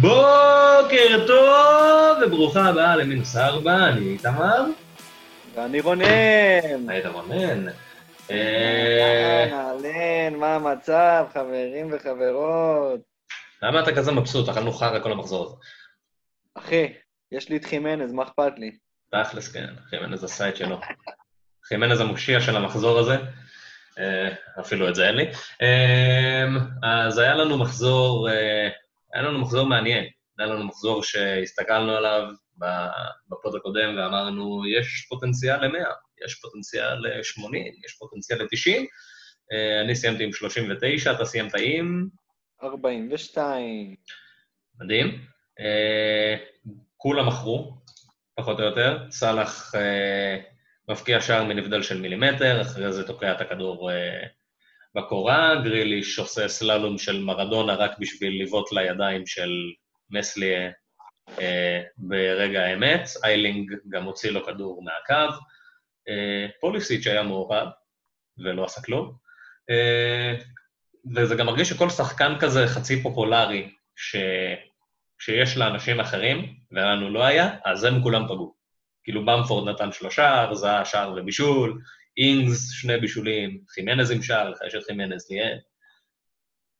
בוקר טוב, וברוכה הבאה למינוס 4, אני איתמר. ואני רונן. היית רונן. אהלן, מה המצב, חברים וחברות? למה אתה כזה מבסוט? אכלנו חרא כל המחזור הזה. אחי, יש לי את חימנז, מה אכפת לי? תכלס, כן, חימנז הסייט שלו. חימנז המושיע של המחזור הזה. אפילו את זה אין לי. אז היה לנו מחזור... היה לנו מחזור מעניין, היה לנו מחזור שהסתכלנו עליו בפוד הקודם ואמרנו, יש פוטנציאל ל-100, יש פוטנציאל ל-80, יש פוטנציאל ל-90, אני סיימתי עם 39, אתה סיימת עם... 42. מדהים. כולם מכרו, פחות או יותר, סלח מפקיע שער מנבדל של מילימטר, אחרי זה תוקע את הכדור... בקורה, גריליש עושה סללום של מרדונה רק בשביל ליוות לידיים של מסליה ברגע האמת, איילינג גם הוציא לו כדור מהקו, פוליסיץ' היה מעורב ולא עשה כלום, וזה גם מרגיש שכל שחקן כזה חצי פופולרי שיש לאנשים אחרים, ואנו לא היה, אז הם כולם פגעו. כאילו במפורד נתן 3, הרזעה, שער ובישול, אינגס, 2 בישולים, חימנז עם שער, חיישת חימנז, נהיה.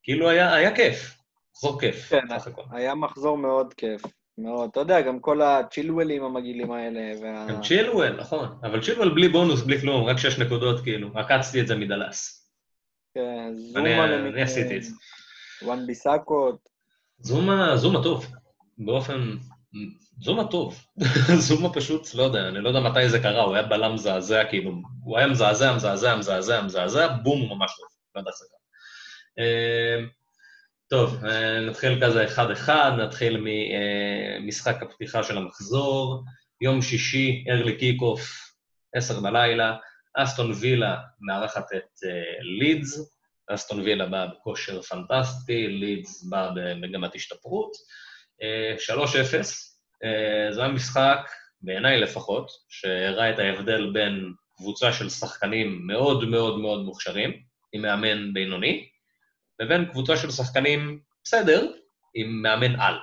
כאילו היה כיף, מחזור כיף. כן, היה מחזור מאוד כיף, מאוד. אתה יודע, גם כל הצ'ילוולים המגילים האלה. גם צ'ילוול, נכון. אבל צ'ילוול בלי בונוס, בלי כלום, רק 6 נקודות, כאילו. רקצתי את זה מדלס. כן, זומה למי... אני עשיתי את זה. וואן ביסאקות. זומה טוב. באופן... זומה טוב, זומה פשוט, לא יודע, אני לא יודע מתי זה קרה, הוא היה בלם מזעזע, כאילו, הוא היה מזעזע, בום, הוא ממש טוב, לא יודע איך זה קרה. טוב, נתחיל כזה 1-1, נתחיל ממשחק הפתיחה של המחזור, יום שישי, ארלי קיק-אוף, 10 בלילה, אסטון וילה מארחת את לידס, אסטון וילה באה בכושר פנטסטי, לידס באה במגמת השתפרות, 3-0, זה היה משחק, בעיניי לפחות, שהראה את ההבדל בין קבוצה של שחקנים מאוד מאוד מאוד מוכשרים, עם מאמן בינוני, לבין קבוצה של שחקנים בסדר, עם מאמן על.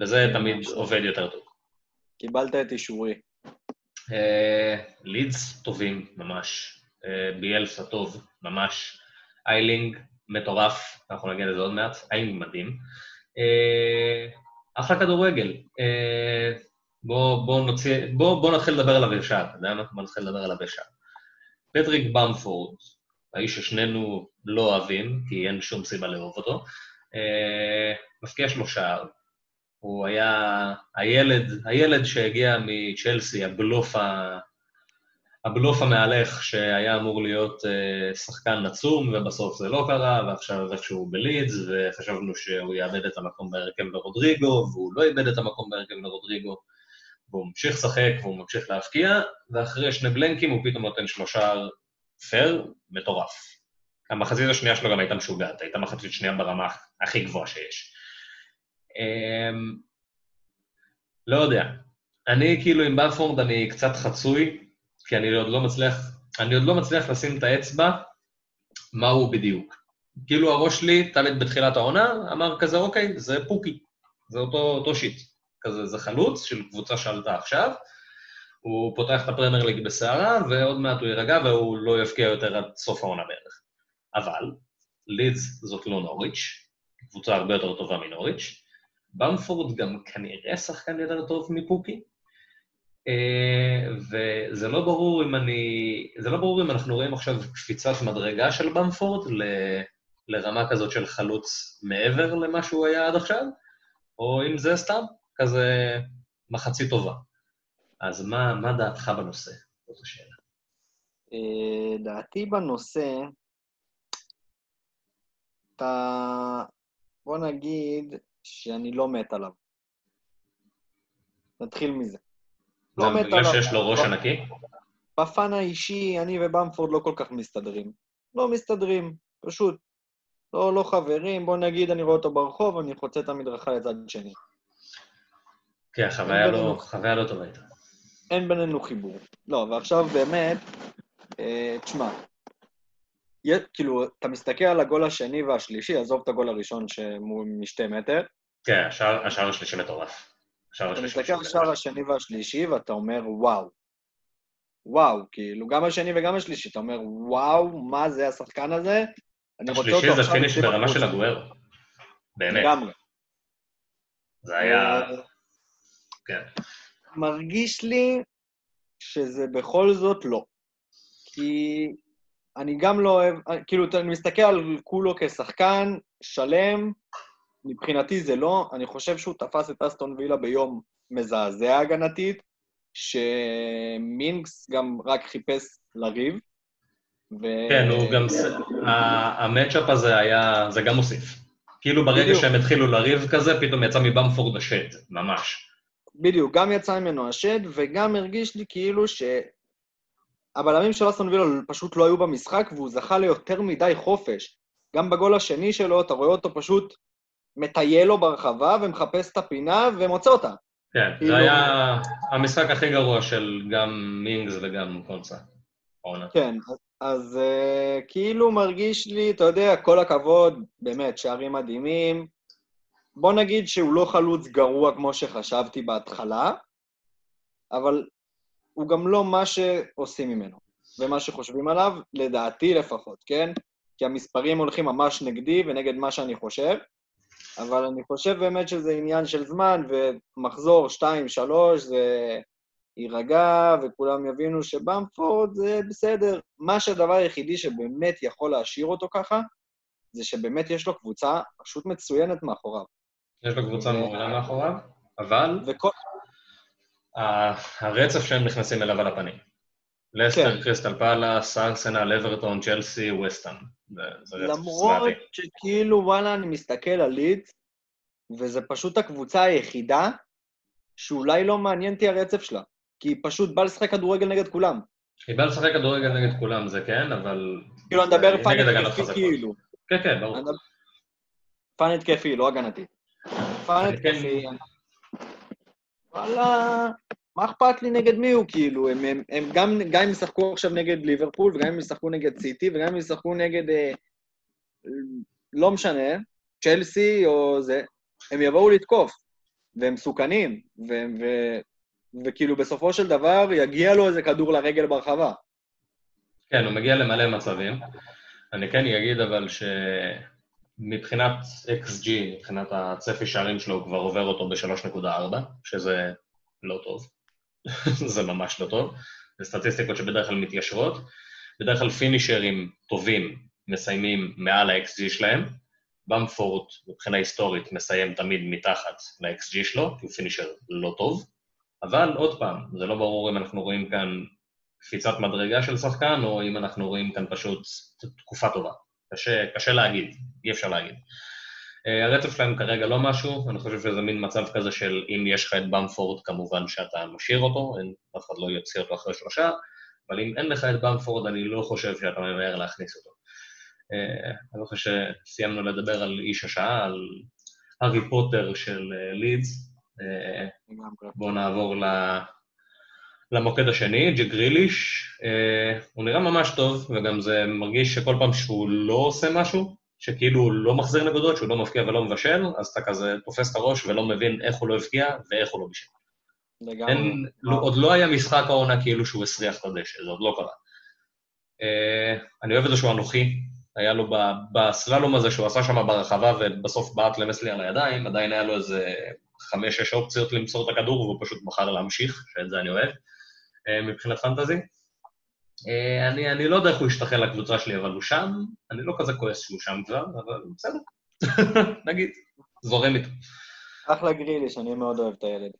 וזה תמיד עובד יותר טוב. קיבלת את אישורי. לידס טובים ממש, ביאלסה טוב ממש, איילינג מטורף, אנחנו נגיד לזה עוד מעט, איילינג מדהים. אחלה כדורגל, בואו נתחיל לדבר עליו ישר, פטריק במפורד, האיש ששנינו לא אוהבים, כי אין שום סיבה לאהוב אותו, מפקיע 3, הוא היה הילד שהגיע מצ'לסי, הבלוף המהלך שהיה אמור להיות שחקן עצום, ובסוף זה לא קרה, ועכשיו איכשהו בלידס, וחשבנו שהוא יאבד את המקום בהרכב לרודריגו, והוא לא יאבד את המקום בהרכב לרודריגו, והוא ממשיך לשחק, והוא ממשיך להפקיע, ואחרי 2 בלנקים הוא פתאום נותן 3 פייר, מטורף. המחצית השנייה שלו גם הייתה משוגעת, הייתה מחצית שנייה ברמה הכי גבוהה שיש. לא יודע, אני כאילו עם במפורד אני קצת חצוי, כי אני עוד לא מצליח לשים את האצבע, מהו בדיוק. כאילו הראש שלי, תמיד בתחילת העונה, אמר כזה, אוקיי, זה פוקי, זה אותו שיט. כזה, זה חלוץ של קבוצה שעלתה עכשיו, הוא פותח את הפרמייר ליג בסערה, ועוד מעט הוא יירגע, והוא לא יפקיע יותר עד סוף העונה בערך. אבל, לידס זאת לא נוריץ', קבוצה הרבה יותר טובה מנוריץ', במפורד גם כנראה שחקן יותר טוב מפוקי, וזה לא ברור אם אנחנו רואים עכשיו קפיצת מדרגה של במפורד לרמה כזאת של חלוץ מעבר למה שהוא היה עד עכשיו, או אם זה סתם כזה מחצי טובה. אז מה דעתך בנושא? זאת השאלה. דעתי בנושא, בוא נגיד שאני לא מת עליו. נתחיל מזה. לא מת עליו. שיש לו ראש ענקי? בפן האישי, אני ובמפורד לא כל כך מסתדרים. לא מסתדרים, פשוט. לא חברים, בוא נגיד, אני רואה אותו ברחוב, אני חוצה את המדרכה לצד שני. כן, חוויה לא טובה איתה. אין בינינו חיבור. לא, ועכשיו באמת, תשמע, כאילו, אתה מסתכל על הגול השני והשלישי, עזוב את הגול הראשון שהוא משתי מטר, כן, השער השלישי מטורף. אתה מסתכל על השער השני והשלישי, ואתה אומר וואו. וואו, כאילו, גם השני וגם השלישי, אתה אומר וואו, מה זה השחקן הזה? השלישי זה פיניש ברמה של הגוארו. באמת. לגמרי. זה היה... כן. מרגיש לי שזה בכל זאת לא. כי אני גם לא אוהב... כאילו, אני מסתכל על כולו כשחקן, שלם, מבחינתי זה לא, אני חושב שהוא תפס את אסטון וילה ביום מזעזע הגנתית, שמינקס גם רק חיפש לריב. כן, הוא גם... המאץ'אפ הזה היה... זה גם מוסיף. כאילו ברגע שהם התחילו לריב כזה, פתאום יצא מבמפורד השד, ממש. בדיוק, גם יצא ממנו השד, וגם הרגיש לי כאילו ש... הבלמים של אסטון וילה פשוט לא היו במשחק, והוא זכה ליותר מדי חופש. גם בגול השני שלו, אתה רואה אותו פשוט מטייל לו ברחבה, ומחפש את הפינה, ומוצא אותה. כן, זה היה המשחק הכי גרוע של גם מינגס וגם קונצה. כן, אז כאילו מרגיש לי, אתה יודע, כל הכבוד, באמת, שערים מדהימים. בוא נגיד שהוא לא חלוץ גרוע כמו שחשבתי בהתחלה, אבל הוא גם לא מה שעושים ממנו, ומה שחושבים עליו, לדעתי לפחות, כן? כי המספרים הולכים ממש נגדי ונגד מה שאני חושב, אבל אני חושב באמת שזה עניין של זמן, ומחזור 2-3 זה יירגע, וכולם יבינו שבמפורד זה בסדר. מה שהדבר היחידי שבאמת יכול להשאיר אותו ככה, זה שבאמת יש לו קבוצה פשוט מצוינת מאחוריו. יש לו קבוצה מעולה מאחוריו, אבל... הרצף שהם נכנסים אליו על הפנים. לסטר, קריסטל פאלאס, ארסנל, אברטון, צ'לסי, וסטהאם. למרות שכאילו, וואלה, אני מסתכל על לידס, וזה פשוט הקבוצה היחידה שאולי לא מעניין אותי הרצף שלה, כי היא פשוט באה לשחק כדורגל נגד כולם. היא באה לשחק כדורגל נגד כולם, זה כן, אבל... כאילו, אני מדבר פאנט כיפי כאילו. כן, כן, ברור. פאנט כיפי, לא הגנתי. פאנט כיפי... וואלה, מה אכפת לי נגד מי הוא, כאילו? הם גם אם ישחקו עכשיו נגד ליברפול, וגם אם ישחקו נגד סיטי, וגם אם ישחקו נגד, לא משנה, צ'לסי או זה, הם יבואו לתקוף, והם סוכנים, וכאילו בסופו של דבר יגיע לו איזה כדור לרגל ברחבה. כן, הוא מגיע למלא מצבים. אני כן אגיד אבל מבחינת XG, מבחינת הצפי שערים שלו, הוא כבר עובר אותו ב-3.4, שזה לא טוב. זה ממש לא טוב. זה סטטיסטיקות שבדרך כלל מתיישרות. בדרך כלל פינישרים טובים מסיימים מעל ה-XG שלהם. במפורד, מבחינה היסטורית, מסיים תמיד מתחת ל-XG שלו, כי הוא פינישר לא טוב. אבל עוד פעם, זה לא ברור אם אנחנו רואים כאן קפיצת מדרגה של שחקן, או אם אנחנו רואים כאן פשוט תקופה טובה. קשה להגיד, אי אפשר להגיד. הרצף שלהם כרגע לא משהו, אני חושב שזה מין מצב כזה של אם יש לך את במפורד, כמובן שאתה משאיר אותו, אף אחד לא יוציא אותו אחרי 3, אבל אם אין לך את במפורד, אני לא חושב שאתה ממהר להכניס אותו. אני חושב שסיימנו לדבר על איש השעה, על הארי פוטר של לידס, בואו נעבור למוקד השני, ג'ק גריליש, הוא נראה ממש טוב, וגם זה מרגיש שכל פעם שהוא לא עושה משהו, שכאילו הוא לא מחזיר נקודות, שהוא לא מפקיע ולא מבשל, אז אתה כזה תופס את הראש ולא מבין איך הוא לא הפקיע ואיך הוא לא בישל. עוד לא היה משחק העונה כאילו שהוא הסריח את הדשא, זה עוד לא קרה. אני אוהב את זה שהוא אנוכי, היה לו בסללום הזה שהוא עשה שם ברחבה ובסוף בעט למסלי על הידיים, עדיין היה לו איזה 5-6 אופציות למסור את הכדור, והוא פשוט בחר להמשיך, שאת זה אני אוהב. מבחינת פנטזי. אני לא יודע איך הוא ישתחל לקבוצה שלי, אבל הוא שם, אני לא כזה כועס שהוא שם כבר, אבל בסדר. נגיד, זורם איתו. אחלה גריליש, אני מאוד אוהב את הילד.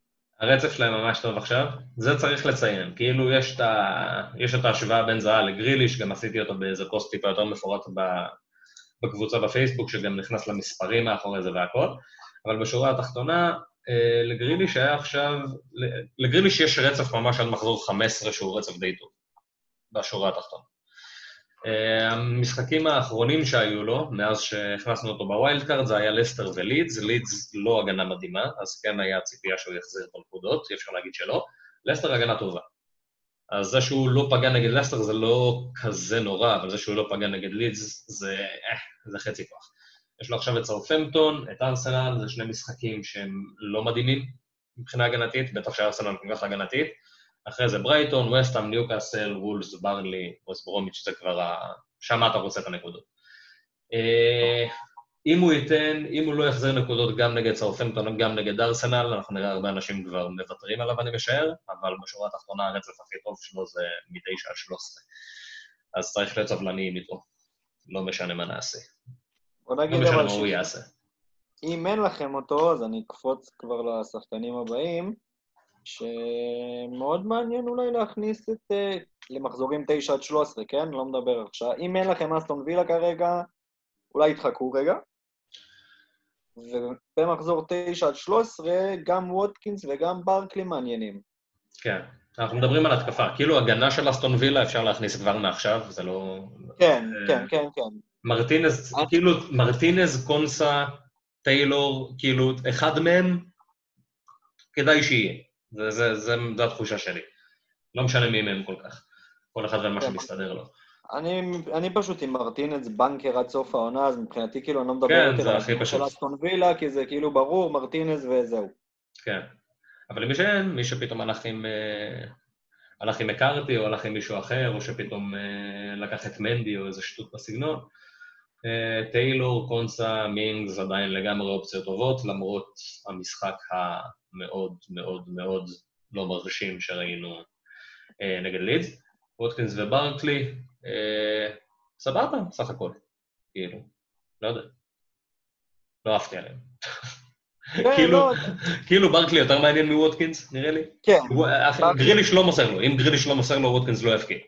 הרצף שלהם ממש טוב עכשיו, זה צריך לציין, כאילו יש את ההשוואה בין זהה לגריליש, גם עשיתי אותו באיזה פוסט טיפה יותר מפורט בקבוצה בפייסבוק, שגם נכנס למספרים מאחורי זה והכל, אבל בשורה התחתונה, לגריליש היה עכשיו, לגריליש יש רצף ממש עד מחזור 15 שהוא רצף די טוב. בשורה התחתון. המשחקים האחרונים שהיו לו, מאז שהכנסנו אותו בווילד קארד, זה היה לסטר ולידס, לידס לא הגנה מדהימה, אז כן היה ציפייה שהוא יחזיר את הנקודות, אי אפשר להגיד שלא, לסטר הגנה טובה. אז זה שהוא לא פגע נגד לסטר זה לא כזה נורא, אבל זה שהוא לא פגע נגד לידס זה חצי כוח. יש לו עכשיו את סאות'המפטון, את ארסנל, זה שני משחקים שהם לא מדהימים מבחינה הגנתית, בטח שארסנל כל כך הגנתית, אחרי זה ברייטון, וסטהאם, ניוקאסל, וולס, ברנלי, ווסט ברומיץ', זה כבר שם אתה רוצה את הנקודות. אם הוא ייתן, אם הוא לא יחזיר נקודות גם נגד סאות'המפטון, גם נגד ארסנל, אנחנו נראה הרבה אנשים כבר מוותרים עליו, אני משער, אבל בשורה התחתונה הרצף הכי טוב שלו זה מ-9 עד 13. אז צריך להיות סבלניים איתו, לא משנה מה נעשה. לא משנה מה הוא יעשה. אם אין לכם אותו, אז אני אקפוץ כבר לשחקנים הבאים, שמאוד מעניין אולי להכניס את... למחזורים 9 עד 13, כן? לא מדבר עכשיו. אם אין לכם אסטון וילה כרגע, אולי יתחכו רגע. ובמחזור 9 עד 13, גם ווטקינס וגם ברקלי מעניינים. כן, אנחנו מדברים על התקפה. כאילו הגנה של אסטון וילה אפשר להכניס כבר מעכשיו, זה לא... כן, כן, כן, כן. מרטינז, כאילו מרטינז, קונסה, טיילור, כאילו אחד מהם, כדאי שיהיה. זה התחושה שלי. לא משנה מי מהם כל כך. כל אחד ומה שמסתדר לו. אני פשוט עם מרטינז בנקר עד סוף העונה, אז מבחינתי כאילו אני לא מדבר יותר. כן, זה הכי פשוט. אסטון וילה, כי זה כאילו ברור, מרטינז וזהו. כן. אבל למי שאין, מי שפתאום הלך עם מקארתי, או הלך עם מישהו אחר, או שפתאום לקח את מנדי או איזה שטות בסגנון, טיילור, קונסה, מינגס, עדיין לגמרי אופציות טובות, למרות המשחק המאוד מאוד מאוד לא מרשים שראינו נגד לידס. ווטקינס וברקלי, סבבה, סך הכל, כאילו, לא יודע, לא אהבתי עליהם. כאילו ברקלי יותר מעניין מווטקינס, נראה לי. כן. גריליש לא מוסר לו, אם גריליש לא מוסר לו, ווטקינס לא יפקיע.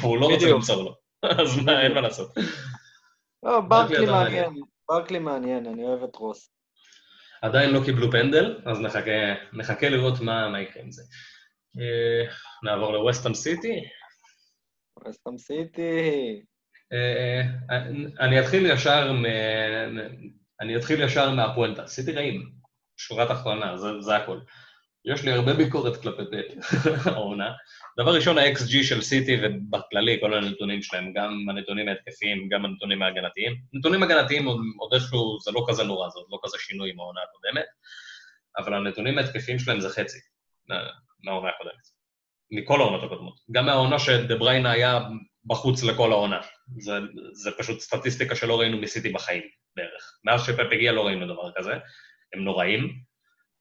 והוא לא רוצה למסור לו, אז אין מה לעשות. לא, ברקלי מעניין, אני אוהב את רוס. עדיין לא קיבלו פנדל, אז נחכה לראות מה יקרה עם זה. נעבור לווסטהאם סיטי. ווסטהאם סיטי. אני אתחיל ישר מהפואנטה. סיטי רעים, שורה תחתונה, זה הכל. יש לי הרבה ביקורת כלפי העונה. דבר ראשון, ה-XG של סיטי ובכללי, כל הנתונים שלהם, גם הנתונים ההתקפיים, גם הנתונים ההגנתיים. נתונים הגנתיים עוד איכשהו, זה לא כזה נורא, זה עוד לא כזה שינוי עם העונה הקודמת, אבל הנתונים ההתקפיים שלהם זה חצי. מהעונה הקודמת, מכל העונות הקודמות. גם מהעונה שדבריין היה בחוץ לכל העונה. זה פשוט סטטיסטיקה שלא ראינו מסיטי בחיים בערך. מאז שפפ הגיע לא ראינו דבר כזה. הם נוראים,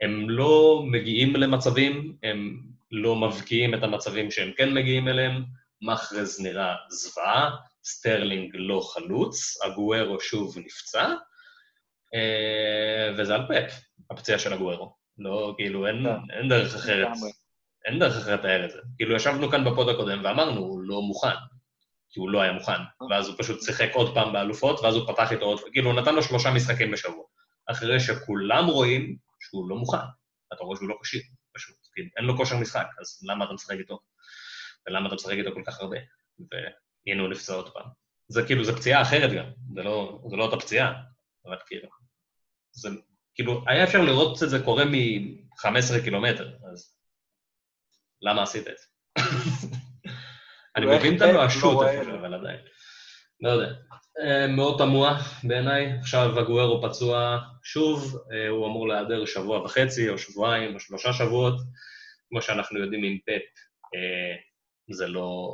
הם לא מגיעים למצבים, הם לא מבקיעים את המצבים שהם כן מגיעים אליהם, מחרז נראה זוועה, סטרלינג לא חלוץ, אגוארו שוב נפצע, וזה על פפ, הפציעה של אגוארו. לא, כאילו, אין דרך אחרת, אין דרך אחרת לתאר את זה. כאילו, ישבנו כאן בפוד הקודם ואמרנו, הוא לא מוכן, כי הוא לא היה מוכן, ואז הוא פשוט שיחק עוד פעם באלופות, ואז הוא פתח איתו עוד, כאילו, הוא נתן לו 3 משחקים בשבוע, אחרי שכולם רואים שהוא לא מוכן, אתה רואה שהוא לא קשיר, פשוט, אין לו כושר משחק, אז למה אתה משחק איתו? ולמה אתה משחק איתו כל כך הרבה? והנה הוא נפצע עוד פעם. זה כאילו, זה פציעה אחרת גם, זה לא אותה פציעה, אבל כאילו, זה... כאילו, היה אפשר לראות את זה קורה מ-15 קילומטר, אז למה עשית את זה? אני מבין את הנואשות, אבל עדיין. לא יודע. מאוד תמוה בעיניי, עכשיו אגוארו פצוע שוב, הוא אמור להיעדר שבוע וחצי, או שבועיים, או 3 שבועות, כמו שאנחנו יודעים עם פפ, זה לא...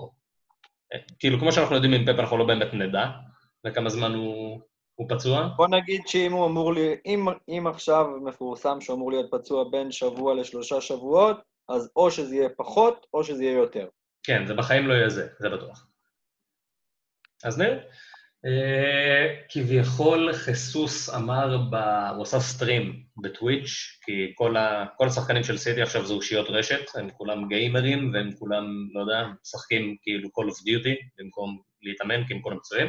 כאילו, כמו שאנחנו יודעים עם פפ, אנחנו לא באמת נדע, וכמה זמן הוא פצוע? בוא נגיד שאם הוא אמור לי, אם עכשיו מפורסם שהוא אמור להיות פצוע בין שבוע ל3 שבועות, אז או שזה יהיה פחות, או שזה יהיה יותר. כן, זה בחיים לא יהיה זה בטוח. אז נראה. כביכול חסוס אמר, הוא עושה סטרים בטוויץ', כי כל השחקנים של סיטי עכשיו זה אושיות רשת, הם כולם גיימרים, והם כולם, לא יודע, משחקים כאילו Call of Duty, במקום להתאמן, כי הם כולם פצועים.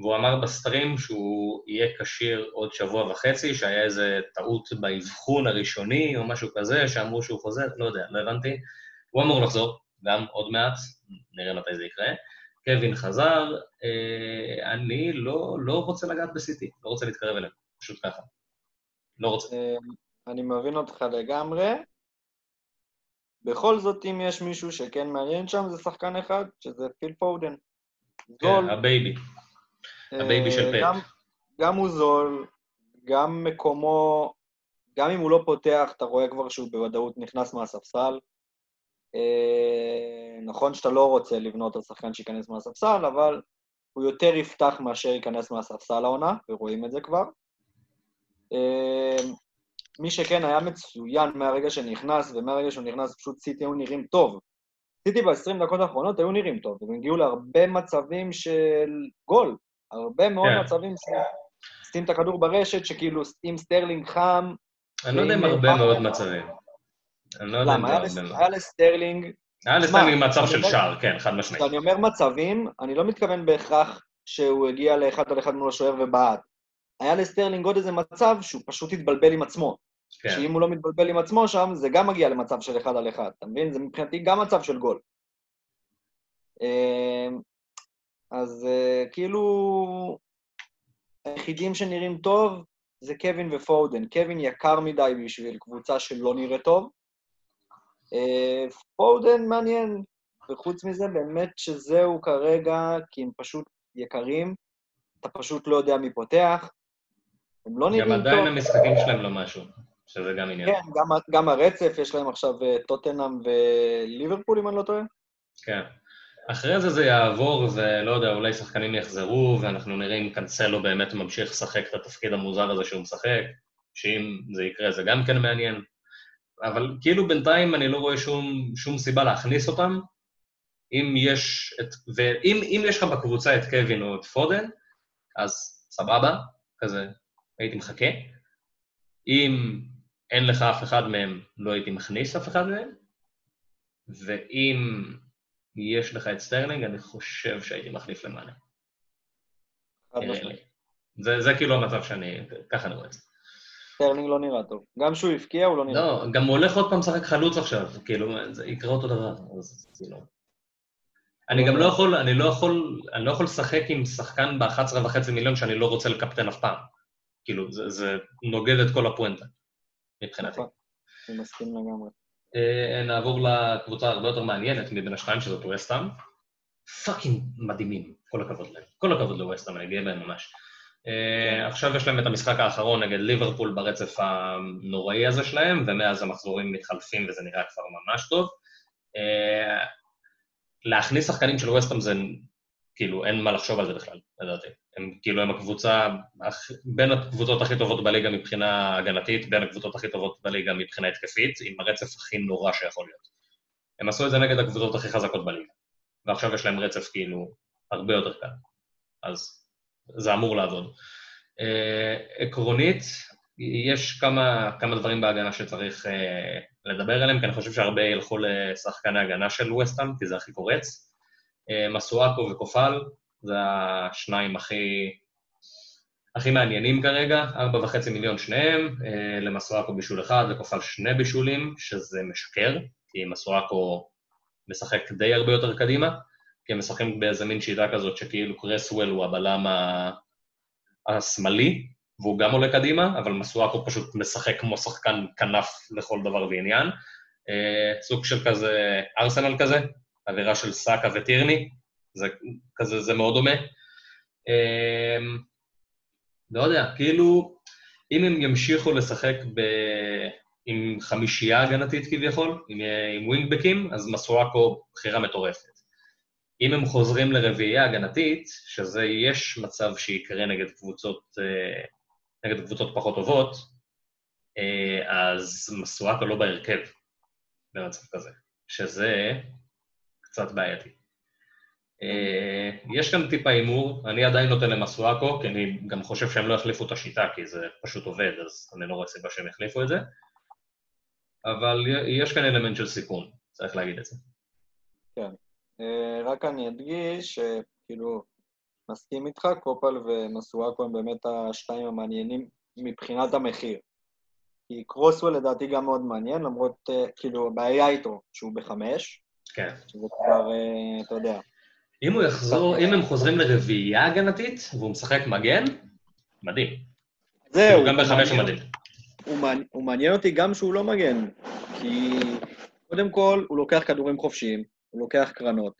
והוא אמר בסטרים שהוא יהיה קשיר עוד שבוע וחצי, שהיה איזו טעות באבחון הראשוני או משהו כזה, שאמרו שהוא חוזר, לא יודע, לא הבנתי. הוא אמור לחזור, גם עוד מעט, נראה מתי זה יקרה. קווין חזר, אני לא רוצה לגעת בסיטי, לא רוצה להתקרב אליהם, פשוט ככה. לא רוצה. אני מבין אותך לגמרי. בכל זאת, אם יש מישהו שכן מעניין שם, זה שחקן אחד, שזה פיל פודן. כן, הבייבי. הבייבי של פאפ. גם הוא זול, גם מקומו, גם אם הוא לא פותח, אתה רואה כבר שהוא בוודאות נכנס מהספסל. נכון שאתה לא רוצה לבנות על שחקן שיכנס מהספסל, אבל הוא יותר יפתח מאשר ייכנס מהספסל העונה, ורואים את זה כבר. מי שכן היה מצוין מהרגע שנכנס, ומהרגע שהוא נכנס פשוט סיטי היו נראים טוב. סיטי ב-20 דקות האחרונות היו נראים טוב, והם הגיעו להרבה מצבים של גול, הרבה מאוד מצבים שסטים את הכדור ברשת, שכאילו עם סטרלינג חם... אני לא יודע אם הרבה מאוד מצבים. למה? היה לסטרלינג... היה לסטרלינג מצב של שער, כן, חד משמעית. אני אומר מצבים, אני לא מתכוון בהכרח שהוא הגיע לאחד על אחד מול השוער ובעט. היה לסטרלינג עוד איזה מצב שהוא פשוט התבלבל עם עצמו. שאם הוא לא מתבלבל עם עצמו שם, זה גם מגיע למצב של אחד על אחד. אתה מבין? זה מבחינתי גם מצב של גול. אז כאילו, היחידים שנראים טוב זה קווין ופודן. קווין יקר מדי בשביל קבוצה שלא נראה טוב. פודן מעניין, וחוץ מזה באמת שזהו כרגע, כי הם פשוט יקרים, אתה פשוט לא יודע מי פותח, הם לא נראים טוב. גם עדיין המשחקים שלהם לא משהו, שזה גם עניין. כן, גם הרצף, יש להם עכשיו טוטנהאם וליברפול, אם אני לא טועה. כן. אחרי זה זה יעבור, זה לא יודע, אולי שחקנים יחזרו, ואנחנו נראה אם קנסלו באמת ממשיך לשחק את התפקיד המוזר הזה שהוא משחק, שאם זה יקרה זה גם כן מעניין. אבל כאילו בינתיים אני לא רואה שום סיבה להכניס אותם, אם יש לך בקבוצה את קווין או את פודן, אז סבבה, כזה, הייתי מחכה. אם אין לך אף אחד מהם, לא הייתי מכניס אף אחד מהם, ואם יש לך את סטרלינג, אני חושב שהייתי מחליף למעלה. זה כאילו המצב שאני, ככה אני רואה את זה. סטרלינג לא נראה טוב. גם שהוא הפקיע, הוא לא נראה טוב. לא, גם הוא הולך עוד פעם שחק חלוץ עכשיו, כאילו, זה יקרה אותו דבר, אז כאילו... אני גם לא יכול לשחק עם שחקן ב-11.5 מיליון שאני לא רוצה לקפטן אף פעם. כאילו, זה נוגד את כל הפואנטה, מבחינתי. אני מסכים לגמרי. נעבור לקבוצה הרבה יותר מעניינת מבין השתיים, שזאת ווסטהאם. פאקינג מדהימים, כל הכבוד להם. כל הכבוד לווסטהאם, אני גאה בהם ממש. עכשיו יש להם את המשחק האחרון נגד ליברפול ברצף הנוראי הזה שלהם, ומאז המחזורים מתחלפים וזה נראה כבר ממש טוב. להכניס שחקנים של ווסטהאם זה, כאילו, אין מה לחשוב על זה בכלל, לדעתי. הם, כאילו, הם הקבוצה, בין הקבוצות הכי טובות בליגה מבחינה הגנתית, בין הקבוצות הכי טובות בליגה מבחינה התקפית, עם הרצף הכי נורא שיכול להיות. הם עשו את זה נגד הקבוצות הכי חזקות בליגה, ועכשיו יש להם רצף, כאילו, הרבה יותר קל. אז זה אמור לעבוד. עקרונית, יש כמה דברים בהגנה שצריך לדבר עליהם, כי אני חושב שהרבה ילכו לשחקן ההגנה של ווסטהאם, כי זה הכי קורץ. מסואקו וקופל, זה השניים הכי מעניינים כרגע, 4.5 מיליון שניהם, למסואקו בישול אחד וקופל שני בישולים, שזה משקר, כי מסואקו משחק די הרבה יותר קדימה, כי הם משחקים באיזה מין שיטה כזאת שכאילו קרסוול הוא הבלם השמאלי, והוא גם עולה קדימה, אבל מסואקו פשוט משחק כמו שחקן כנף לכל דבר ועניין. סוג של כזה, ארסנל כזה, אווירה של סאקה וטירני, זה כזה, זה מאוד דומה. לא יודע, כאילו, אם הם ימשיכו לשחק עם חמישייה הגנתית כביכול, עם ווינגבקים, אז מסואקו בחירה מטורפת. אם הם חוזרים לרביעייה הגנתית, שזה יש מצב שיקרה נגד קבוצות... נגד קבוצות פחות טובות, אז מסואקו לא בהרכב במצב כזה, שזה קצת בעייתי. יש כאן טיפה אימור, אני עדיין נותן למסואקו, כי אני גם חושב שהם לא יחליפו את השיטה, כי זה פשוט עובד, אז אני לא רואה סיבה שהם יחליפו את זה, אבל יש כאן אלמנט של סיכון, צריך להגיד את זה. כן, רק אני אדגיש שכאילו... מסכים איתך, קופל ומסואקו הם באמת השתיים המעניינים מבחינת המחיר. כי קרוסוול לדעתי גם מאוד מעניין, למרות, כאילו, הבעיה איתו, שהוא ב5. כן. שזה כבר, אתה יודע. אם הוא יחזור, אם הם חוזרים לרביעייה הגנתית, והוא משחק מגן, מדהים. זהו. גם ב5 הוא מדהים. הוא מעניין אותי גם שהוא לא מגן, כי קודם כל, הוא לוקח כדורים חופשיים, הוא לוקח קרנות.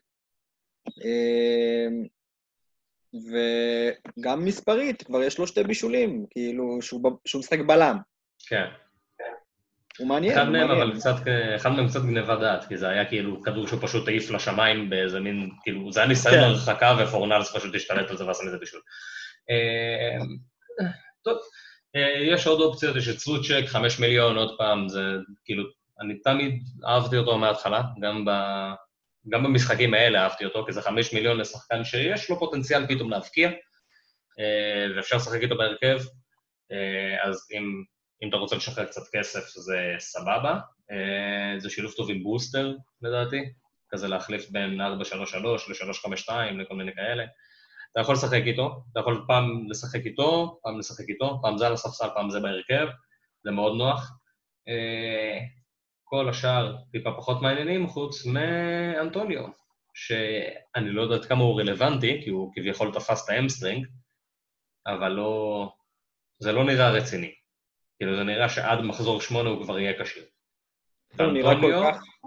וגם מספרית, כבר יש לו שתי בישולים, כאילו, שהוא משחק בלם. כן. הוא מעניין. אחד מהם, אבל קצת גניבה דעת, כי זה היה כאילו כדור שהוא פשוט העיף לשמיים באיזה מין, כאילו, זה היה ניסיון הרחקה, ופורנלס פשוט השתלט על זה ועשה מזה בישול. טוב, יש עוד אופציות, יש את סלוצ'ק, 5 מיליון, עוד פעם, זה כאילו, אני תמיד אהבתי אותו מההתחלה, גם במשחקים האלה אהבתי אותו, כי זה 5 מיליון לשחקן שיש לו פוטנציאל פתאום להבקיע, ואפשר לשחק איתו בהרכב, אז אם אתה רוצה לשחרר קצת כסף, זה סבבה. זה שילוב טוב עם בוסטר, לדעתי, כזה להחליף בין 433 ל352, לכל מיני כאלה. אתה יכול לשחק איתו, אתה יכול פעם לשחק איתו, פעם לשחק איתו, פעם זה על הספסל, פעם זה בהרכב, זה מאוד נוח. כל השאר טיפה פחות מעניינים, חוץ מאנטוניו, שאני לא יודעת כמה הוא רלוונטי, כי הוא כביכול תפס את האמסטרינג, אבל לא, זה לא נראה רציני. כאילו זה נראה שעד מחזור 8 הוא כבר יהיה קשיר. הוא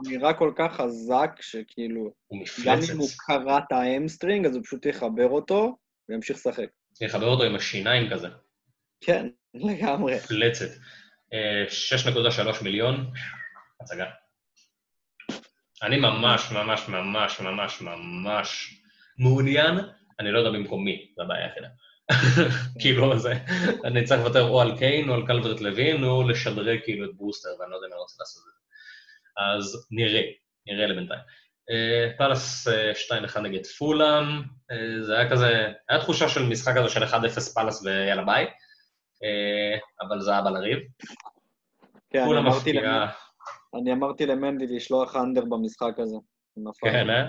נראה כל כך חזק, שכאילו, גם אם הוא קרע את האמסטרינג, אז הוא פשוט יחבר אותו, וימשיך לשחק. יחבר אותו עם השיניים כזה. כן, לגמרי. מפלצת. 6.3 מיליון, הצגה. אני ממש, ממש, ממש, ממש, ממש מעוניין, אני לא יודע במקום מי, זה הבעיה היחידה. כאילו זה, אני צריך לוותר או על קיין, או על קלברט לוין, או לשדרג כאילו את בוסטר, ואני לא יודע מה רוצה לעשות את זה. אז נראה לבינתיים. פלס 2-1 נגד פולאם, זה היה כזה, היה תחושה של משחק הזה של 1-0 פלס ויאללה ביי, אבל זה היה בלריב. כן, אני אמרתי למנדי לשלוח אנדר במשחק הזה. כן, אה?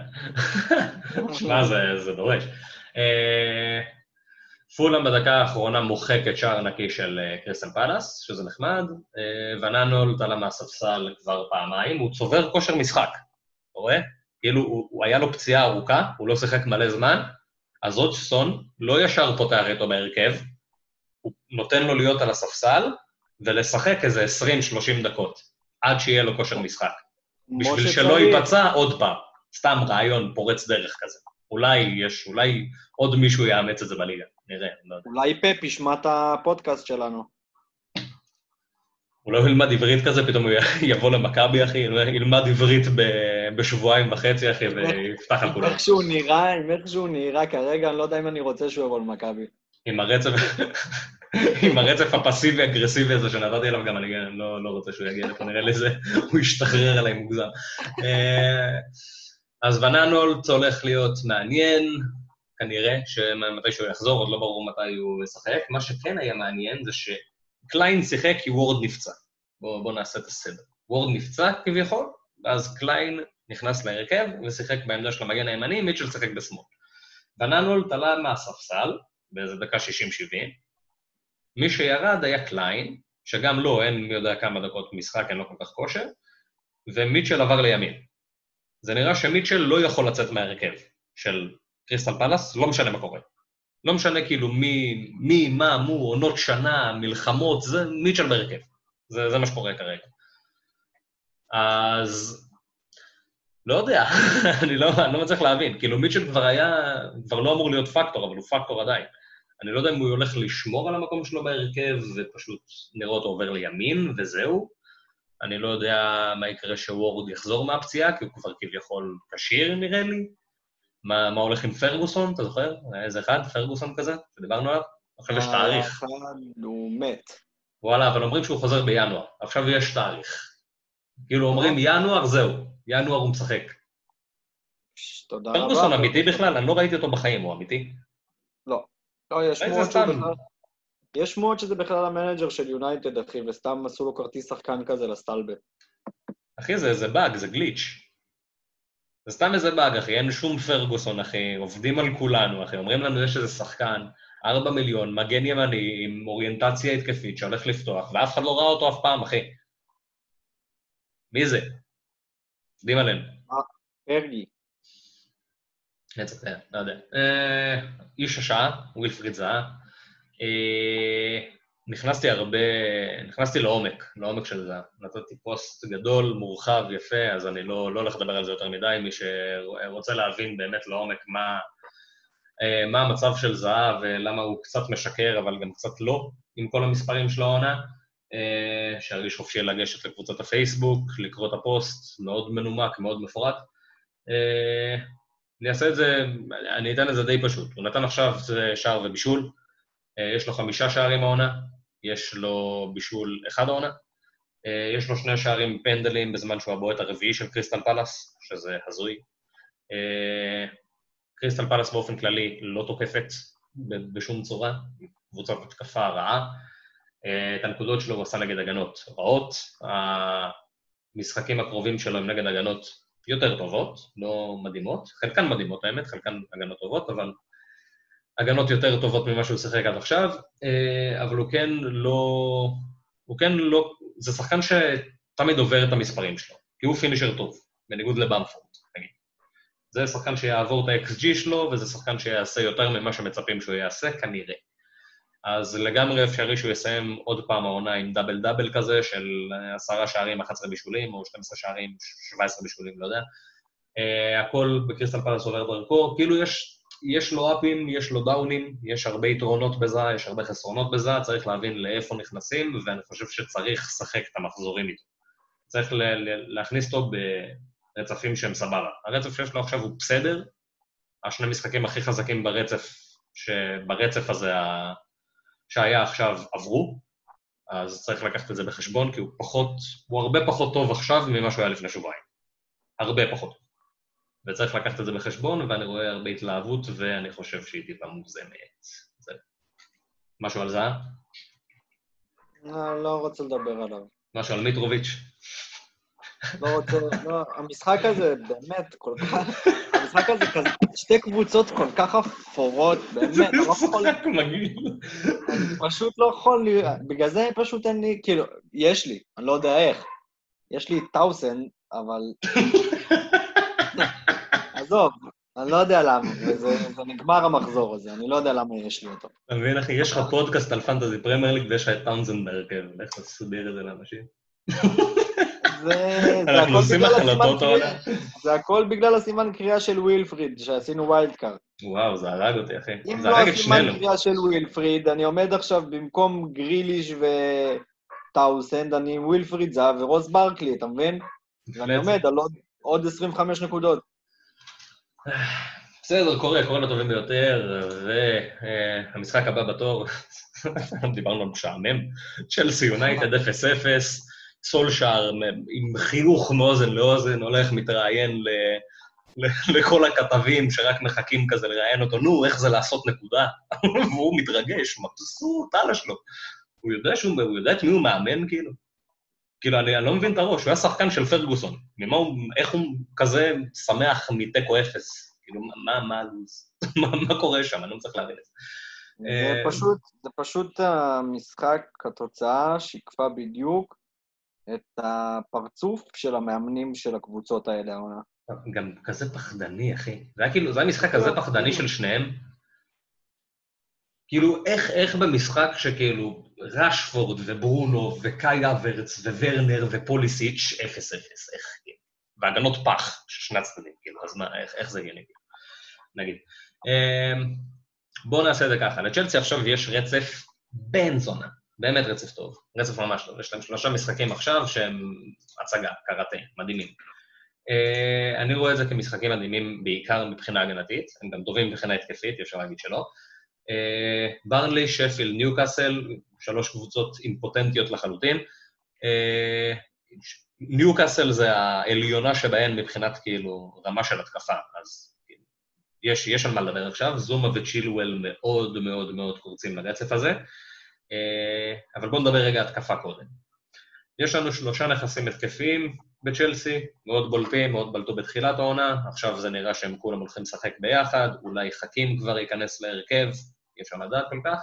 מה זה דורש. פולאם בדקה האחרונה מוחק את שער נקי של קריסטל פלאס, שזה נחמד, ונאנולט עלה מהספסל כבר פעמיים, הוא צובר כושר משחק, אתה רואה? כאילו, הוא היה לו פציעה ארוכה, הוא לא שיחק מלא זמן, אז רודשסון לא ישר פותח איתו בהרכב, הוא נותן לו להיות על הספסל, ולשחק איזה 20-30 דקות, עד שיהיה לו כושר משחק. בשביל שלא ייפצע עוד פעם, סתם רעיון פורץ דרך כזה. אולי עוד מישהו יאמץ את זה בליגה, נראה. אולי פפי ישמע את הפודקאסט שלנו. אולי הוא ילמד עברית כזה, פתאום הוא יבוא למכבי, אחי, ילמד עברית בשבועיים וחצי, אחי, ויפתח על כולם. איך שהוא נראה כרגע, אני לא יודע אם אני רוצה שהוא יבוא למכבי. עם הרצף הפסיבי-אגרסיבי הזה שנתתי אליו, גם אני לא רוצה שהוא יגיע, נראה לזה, הוא ישתחרר עליי מוגזם. אז ונאנולט הולך להיות מעניין, כנראה שמתי שהוא יחזור, עוד לא ברור מתי הוא ישחק. מה שכן היה מעניין זה שקליין שיחק כי וורד נפצע. בואו נעשה את הסדר. וורד נפצע כביכול, ואז קליין נכנס להרכב ושיחק בעמדה של המגן הימני, מיטשל שיחק בשמאל. ונאנולט עלה מהספסל, באיזה דקה 60-70. מי שירד היה קליין, שגם לא, אין מי יודע כמה דקות משחק, אין לו כל כך כושר, ומיטשל עבר לימין. זה נראה שמיטשל לא יכול לצאת מהרכב של קריסטל פלאס, לא משנה מה קורה. לא משנה כאילו מי, מה, מו, עונות שנה, מלחמות, זה מיטשל בהרכב. זה מה שקורה כרגע. אז לא יודע, אני לא מצליח להבין. כאילו מיטשל כבר לא אמור להיות פקטור, אבל הוא פקטור עדיין. אני לא יודע אם הוא הולך לשמור על המקום שלו בהרכב, ופשוט נראה אותו עובר לימין, וזהו. אני לא יודע מה יקרה שוורד יחזור מהפציעה, כי הוא כבר כביכול קשיר, נראה לי. מה הולך עם פרגוסון, אתה זוכר? איזה אחד, פרגוסון כזה, שדיברנו עליו? עכשיו יש תאריך. הוא מת. וואלה, אבל אומרים שהוא חוזר בינואר. עכשיו יש תאריך. כאילו אומרים, ינואר זהו. ינואר הוא משחק. תודה רבה. פרגוסון אמיתי בכלל? אני לא ראיתי אותו בחיים, הוא אמיתי. לא. לא, יש מועד שהוא בכלל... יש מועד שזה בכלל המנג'ר של יונייטד, אחי, וסתם עשו לו כרטיס שחקן כזה לסטלבט. אחי, זה איזה באג, זה גליץ'. זה סתם איזה באג, אחי, אין שום פרגוסון, אחי, עובדים על כולנו, אחי, אומרים לנו יש איזה שחקן, 4 מיליון, מגן ימני, עם אוריינטציה התקפית שהולך לפתוח, ואף אחד לא ראה אותו אף פעם, אחי. מי זה? עובדים עלינו. פרגי. נצטר, לא יודע. איש השעה, ווילפריד זהה. נכנסתי לעומק של זה, נתתי פוסט גדול, מורחב, יפה, אז אני לא הולך לדבר על זה יותר מדי, מי שרוצה להבין באמת לעומק מה המצב של זהב ולמה הוא קצת משקר, אבל גם קצת לא, עם כל המספרים של העונה, שירגיש חופשי לגשת לקבוצת הפייסבוק, לקרוא את הפוסט, מאוד מנומק, מאוד מפורט. אני אעשה את זה, אני אתן את זה די פשוט. הוא נתן עכשיו שער ובישול, יש לו 5 שערים העונה, יש לו בישול 1 העונה, יש לו 2 שערים פנדלים בזמן שהוא הבועט הרביעי של קריסטל פלאס, שזה הזוי. קריסטל פלאס באופן כללי לא תוקפת בשום צורה, קבוצת התקפה רעה. את הנקודות שלו הוא עשה נגד הגנות רעות, המשחקים הקרובים שלו הם נגד הגנות יותר טובות, לא מדהימות, חלקן מדהימות האמת, חלקן הגנות טובות, אבל הגנות יותר טובות ממה שהוא שיחק עד עכשיו, אבל הוא כן לא, זה שחקן שתמיד עובר את המספרים שלו, כי הוא פינישר טוב, בניגוד לבמפורד, נגיד. זה שחקן שיעבור את ה-XG שלו, וזה שחקן שיעשה יותר ממה שמצפים שהוא יעשה, כנראה. אז לגמרי אפשרי שהוא יסיים עוד פעם העונה עם דאבל-דאבל כזה, של 10 שערים, 11 בישולים, או 12 שערים, 17 בישולים, לא יודע. הכל בקריסטל פלאס עובר דרכו, כאילו יש לו אפים, יש לו דאונים, יש הרבה יתרונות בזה, יש הרבה חסרונות בזה, צריך להבין לאיפה נכנסים, ואני חושב שצריך לשחק את המחזורים איתו. צריך להכניס אותו ברצפים שהם סבבה. הרצף שיש לו עכשיו הוא בסדר, השני משחקים הכי חזקים ברצף, שברצף הזה שהיה עכשיו עברו, אז צריך לקחת את זה בחשבון, כי הוא הרבה פחות טוב עכשיו ממה שהוא היה לפני שבועיים. הרבה פחות. וצריך לקחת את זה בחשבון, ואני רואה הרבה התלהבות, ואני חושב שהיא טיפה מוגזמת. זה... משהו על זה? לא רוצה לדבר עליו. משהו על מיטרוביץ'? לא רוצה, לא, המשחק הזה באמת כל כך... המשחק הזה כזה, שתי קבוצות כל כך אפורות, באמת, אני לא יכול... אני פשוט לא יכול... בגלל זה פשוט אין לי, כאילו, יש לי, אני לא יודע איך. יש לי טאוסן, אבל... עזוב, אני לא יודע למה, וזה נגמר המחזור הזה, אני לא יודע למה יש לי אותו. אני מבין, אחי, יש לך פודקאסט על פנטזי פרמייר ליג, ויש לך את טאונזנד בהרכב, איך תסביר את זה לאנשים? זה הכל בגלל הסימן קריאה של ווילפריד, שעשינו ווילד קארד. וואו, זה הרג אותי, אחי. אם לא הסימן קריאה של ווילפריד, אני עומד עכשיו במקום גריליש וטאוסנד, אני עם ווילפריד זהב ורוס ברקלי, אתה מבין? ואני עומד על עוד 25 נקודות. בסדר, קורא לטובים ביותר, והמשחק הבא בתור, דיברנו על משעמם, צ'לסי יונייטד 0-0, סולשאר עם חיוך מאוזן לאוזן, הולך מתראיין לכל הכתבים שרק מחכים כזה לראיין אותו, נו, איך זה לעשות נקודה? והוא מתרגש, מבסוט, הלאה שלו. הוא יודע את מי הוא מאמן, כאילו, אני לא מבין את הראש, הוא היה שחקן של פרגוסון, איך הוא כזה שמח מטקו אפס, כאילו, מה קורה שם, אני לא צריך להבין את זה. זה פשוט המשחק, התוצאה שיקפה בדיוק את הפרצוף של המאמנים של הקבוצות האלה. גם כזה פחדני, אחי. זה היה כאילו, זה המשחק כזה פחדני של שניהם, כאילו, איך במשחק שכאילו, רשפורד וברונו וקאי אברץ וורנר ופוליסיץ' 0-0, איך כאילו? והגנות פח של שני הצדדים, כאילו, אז מה, איך זה יהיה נגיד? נגיד. בואו נעשה את זה ככה, לצ'לסי עכשיו יש רצף בן זונה, באמת רצף טוב, רצף ממש טוב, יש להם 3 משחקים עכשיו שהם הצגה, קראטה, מדהימים. אני רואה את זה כמשחקים מדהימים בעיקר מבחינה הגנתית, הם גם טובים מבחינה התקפית, אפשר להגיד שלא, ברנלי, שפיל, ניוקאסל, 3 קבוצות אימפוטנטיות לחלוטין. ניוקאסל זה העליונה שבהן מבחינת כאילו רמה של התקפה, אז יש על מה לדבר עכשיו, זומה וצ'ילואל מאוד מאוד מאוד קורצים לרצף הזה, אבל בואו נדבר רגע התקפה קודם. יש לנו 3 נכסים התקפיים בצ'לסי, מאוד בולטים, מאוד בלטו בתחילת העונה, עכשיו זה נראה שהם כולם הולכים לשחק ביחד, אולי חכים כבר ייכנס להרכב, אי אפשר לדעת כל כך.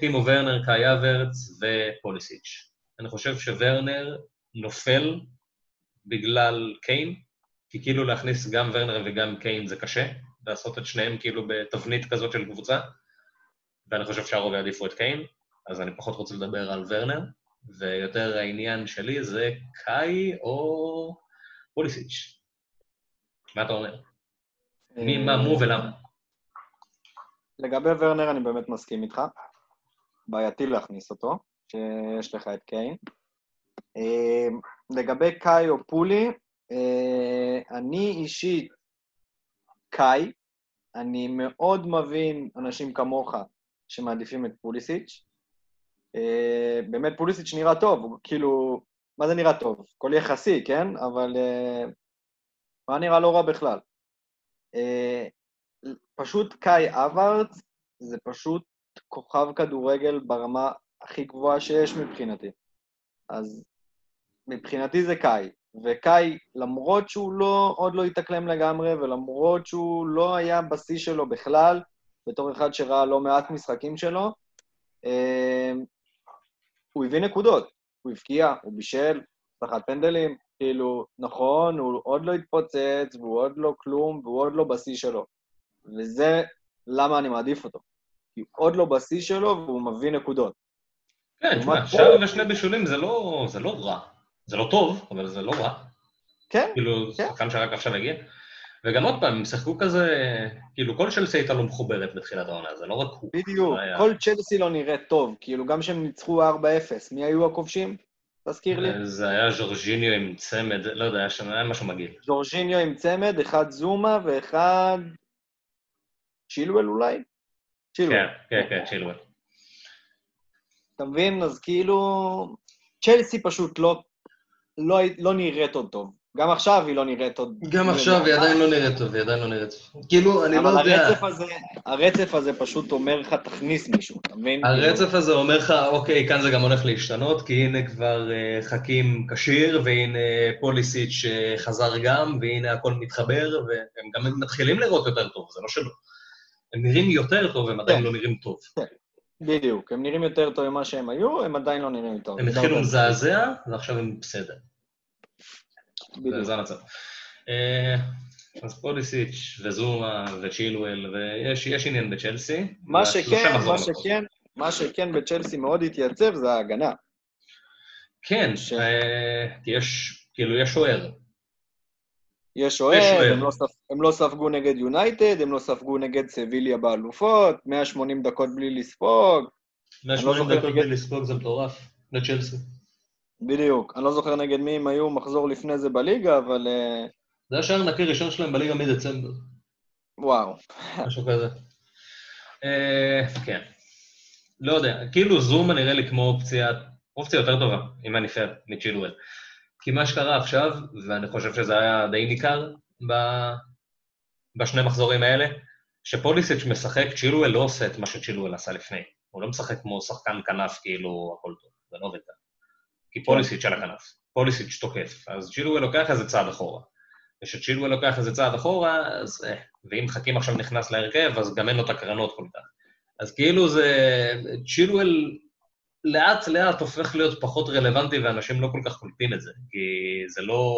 טימו ורנר, קאי אברץ ופוליסיץ'. אני חושב שוורנר נופל בגלל קיין, כי כאילו להכניס גם ורנר וגם קיין זה קשה, לעשות את שניהם כאילו בתבנית כזאת של קבוצה, ואני חושב שהרוב יעדיפו את קיין, אז אני פחות רוצה לדבר על ורנר, ויותר העניין שלי זה קאי או פוליסיץ'. מה אתה אומר? מי, מה, מו ולמה? לגבי ורנר אני באמת מסכים איתך, בעייתי להכניס אותו, שיש לך את קיין. לגבי קאי או פולי, אני אישית קאי, אני מאוד מבין אנשים כמוך שמעדיפים את פוליסיץ'. באמת פוליסיץ' נראה טוב, כאילו, מה זה נראה טוב? כל יחסי, כן? אבל מה נראה לא רע בכלל? פשוט קאי אברץ זה פשוט כוכב כדורגל ברמה הכי גבוהה שיש מבחינתי. אז מבחינתי זה קאי. וקאי, למרות שהוא עוד לא התאקלם לגמרי, ולמרות שהוא לא היה בשיא שלו בכלל, בתור אחד שראה לא מעט משחקים שלו, הוא הביא נקודות, הוא הבקיע, הוא בישל, שחט פנדלים, כאילו, נכון, הוא עוד לא התפוצץ, והוא עוד לא כלום, והוא עוד לא בשיא שלו. וזה למה אני מעדיף אותו. כי הוא עוד לא בשיא שלו, והוא מביא נקודות. כן, שער ושני בישולים זה לא רע. זה לא טוב, אבל זה לא רע. כן. כאילו, שחקן שרק עכשיו הגיע. וגם עוד פעם, הם שחקו כזה, כאילו, כל צ'לסי הייתה לא מחוברת בתחילת העונה, זה לא רק הוא. בדיוק, כל צ'לסי לא נראה טוב, כאילו, גם שהם ניצחו 4-0, מי היו הכובשים? תזכיר לי. זה היה ז'ורג'יניו עם צמד, לא יודע, היה משהו מגיל. ז'ורג'יניו עם צמד, אחד זומה ואחד... צ'ילואל אולי? צ'ילואל. כן, צ'ילואל. אתה מבין? אז כאילו... צ'לסי פשוט לא נראית עוד טוב. גם עכשיו היא לא נראית עוד... גם עכשיו היא עדיין לא נראית טוב, היא עדיין לא נראית טוב. כאילו, אני לא יודע... הרצף הזה פשוט אומר לך, תכניס מישהו, אתה מבין? הרצף הזה אומר לך, אוקיי, כאן זה גם הולך להשתנות, כי הנה כבר חכים קשיר, והנה פוליסיץ' חזר גם, והנה הכל מתחבר, והם גם מתחילים לראות יותר טוב, זה לא שלא. הם נראים יותר טוב, הם עדיין לא נראים טוב. בדיוק, הם נראים יותר טוב ממה שהם היו, הם עדיין לא נראים טוב. הם התחילו מזעזע, ועכשיו הם בסדר. זה המצב. אז פוליסיץ' וזומה וצ'ילואל, ויש עניין בצ'לסי. מה שכן בצ'לסי מאוד התייצב זה ההגנה. כן, כאילו יש שוער. יש שוער, הם לא ספגו נגד יונייטד, הם לא ספגו נגד סביליה באלופות, 180 דקות בלי לספוג. 180 דקות בלי לספוג זה מטורף, לצ'לסי. בדיוק, אני לא זוכר נגד מי הם היו מחזור לפני זה בליגה, אבל... זה השער נקי ראשון שלהם בליגה מדצמבר. וואו. משהו כזה. כן. לא יודע, כאילו זומה נראה לי כמו אופציה יותר טובה, אם אני פייר, מצ'ילואל. כי מה שקרה עכשיו, ואני חושב שזה היה די ניכר בשני מחזורים האלה, שפוליסיץ' משחק, צ'ילואל לא עושה את מה שצ'ילואל עשה לפני. הוא לא משחק כמו שחקן כנף, כאילו הכל טוב, זה לא עובד כאן. כי פוליסיץ' על הכנף, פוליסיץ' תוקף, אז צ'ילואל לוקח איזה צעד אחורה. וכשצ'ילואל לוקח איזה צעד אחורה, אז ואם חכים עכשיו נכנס להרכב, אז גם אין לו את הקרנות כל כך. אז כאילו צ'ילואל לאט לאט הופך להיות פחות רלוונטי, ואנשים לא כל כך קולטים את זה, כי זה לא...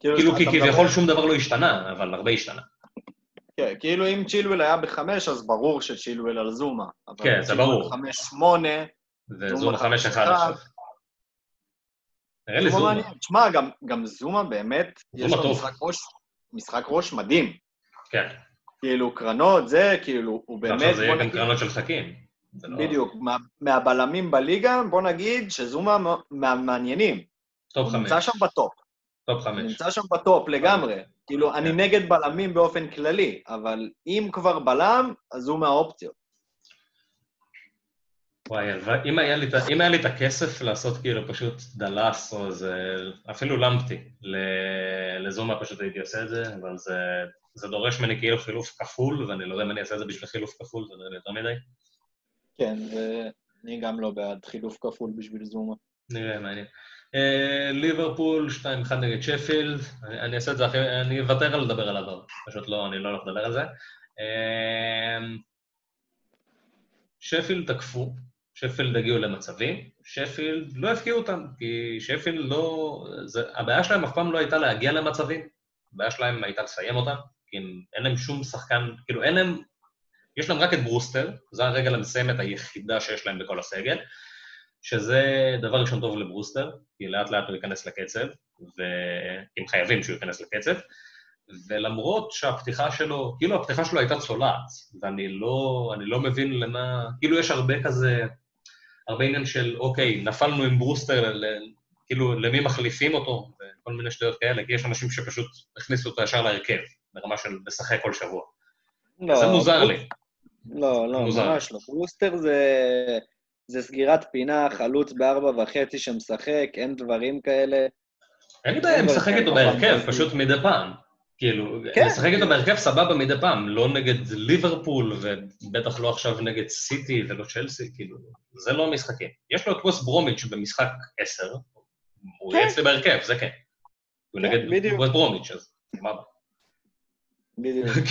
כאילו, כי כביכול שום דבר לא השתנה, אבל הרבה השתנה. כן, כאילו אם צ'ילואל היה בחמש, אז ברור שצ'ילואל על זומה. כן, זה ברור. 5-8, וזומה 5-1 עכשיו. נראה לי זומה. תשמע, גם זומה באמת, יש לו משחק ראש מדהים. כן. כאילו, קרנות זה, כאילו, הוא באמת... עכשיו זה יהיה גם קרנות של חכים. בדיוק, מהבלמים בליגה, בוא נגיד שזומה מעניינים. טופ 5. נמצא שם בטופ. טופ 5. נמצא שם בטופ לגמרי. כאילו, אני נגד בלמים באופן כללי, אבל אם כבר בלם, אז זומה האופציות. וואי, אם היה לי את הכסף לעשות כאילו פשוט דלס או איזה, אפילו למדתי לזומה פשוט הייתי עושה את זה, אבל זה דורש ממני כאילו חילוף כפול, ואני לא יודע אם אני אעשה את זה בשביל חילוף כפול, זה נראה יותר מדי. כן, ואני גם לא בעד חילוף כפול בשביל זומה. נראה, מעניין. ליברפול, 2-1 נגד שפילד, אני אעשה את זה אחרי, אני אוותר על לדבר על הדבר, פשוט לא, אני לא הולך לדבר על זה. שפילד תקפו, שפילד הגיעו למצבים, שפילד לא הפקיעו אותם, כי שפילד לא... הבעיה שלהם אף פעם לא הייתה להגיע למצבים, הבעיה שלהם הייתה לסיים אותם, כי אין להם שום שחקן, כאילו אין להם... יש להם רק את ברוסטר, זו הרגל המסיימת היחידה שיש להם בכל הסגל, שזה דבר ראשון טוב לברוסטר, כי לאט לאט הוא ייכנס לקצב, והם חייבים שהוא ייכנס לקצב, ולמרות שהפתיחה שלו, כאילו הפתיחה שלו הייתה צולעת, ואני לא מבין למה, כאילו יש הרבה כזה, הרבה עניין של, אוקיי, נפלנו עם ברוסטר, כאילו למי מחליפים אותו, וכל מיני שטויות כאלה, כי יש אנשים שפשוט הכניסו אותו ישר להרכב, ברמה של לשחק כל שבוע. זה מוזר לי. לא, לא, ממש לא. ברוסטר זה סגירת פינה, חלוץ ב4.5 שמשחק, אין דברים כאלה. אין לי בעיה, משחק איתו בהרכב, פשוט מדי פעם. כאילו, משחק איתו בהרכב סבבה מדי פעם, לא נגד ליברפול, ובטח לא עכשיו נגד סיטי ולא צ'לסי, כאילו, זה לא משחקים. יש לו את ווסט ברומיץ' במשחק 10, הוא יצא בהרכב, זה כן. הוא נגד ווסט ברומיץ', אז מה בא?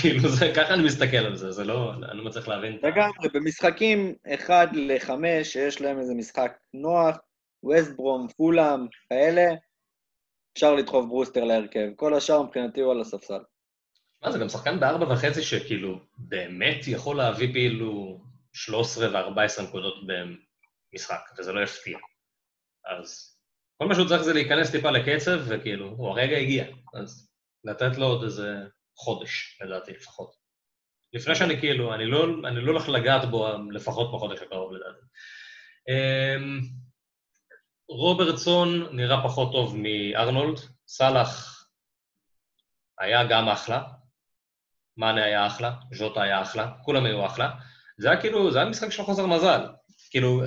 כאילו, ככה אני מסתכל על זה, זה לא, אני לא מצליח להבין. לגמרי, במשחקים 1-5, שיש להם איזה משחק נוח, ווסט ברום, פולאם, כאלה, אפשר לדחוף ברוסטר להרכב. כל השאר מבחינתי הוא על הספסל. מה זה, גם שחקן ב4.5 שכאילו באמת יכול להביא פעילו 13 ו-14 נקודות במשחק, וזה לא יפתיע. אז כל מה שהוא צריך זה להיכנס טיפה לקצב, וכאילו, הוא הרגע הגיע. אז לתת לו עוד איזה חודש, לדעתי, לפחות. לפני שאני כאילו, אני לא הולך לגעת בו לפחות בחודש הקרוב, לדעתי. רוברטסון נראה פחות טוב מארנולד, סלאח היה גם אחלה, מאנה היה אחלה, ז'וטה היה אחלה, כולם היו אחלה, זה היה כאילו, זה היה משחק של חוסר מזל, כאילו,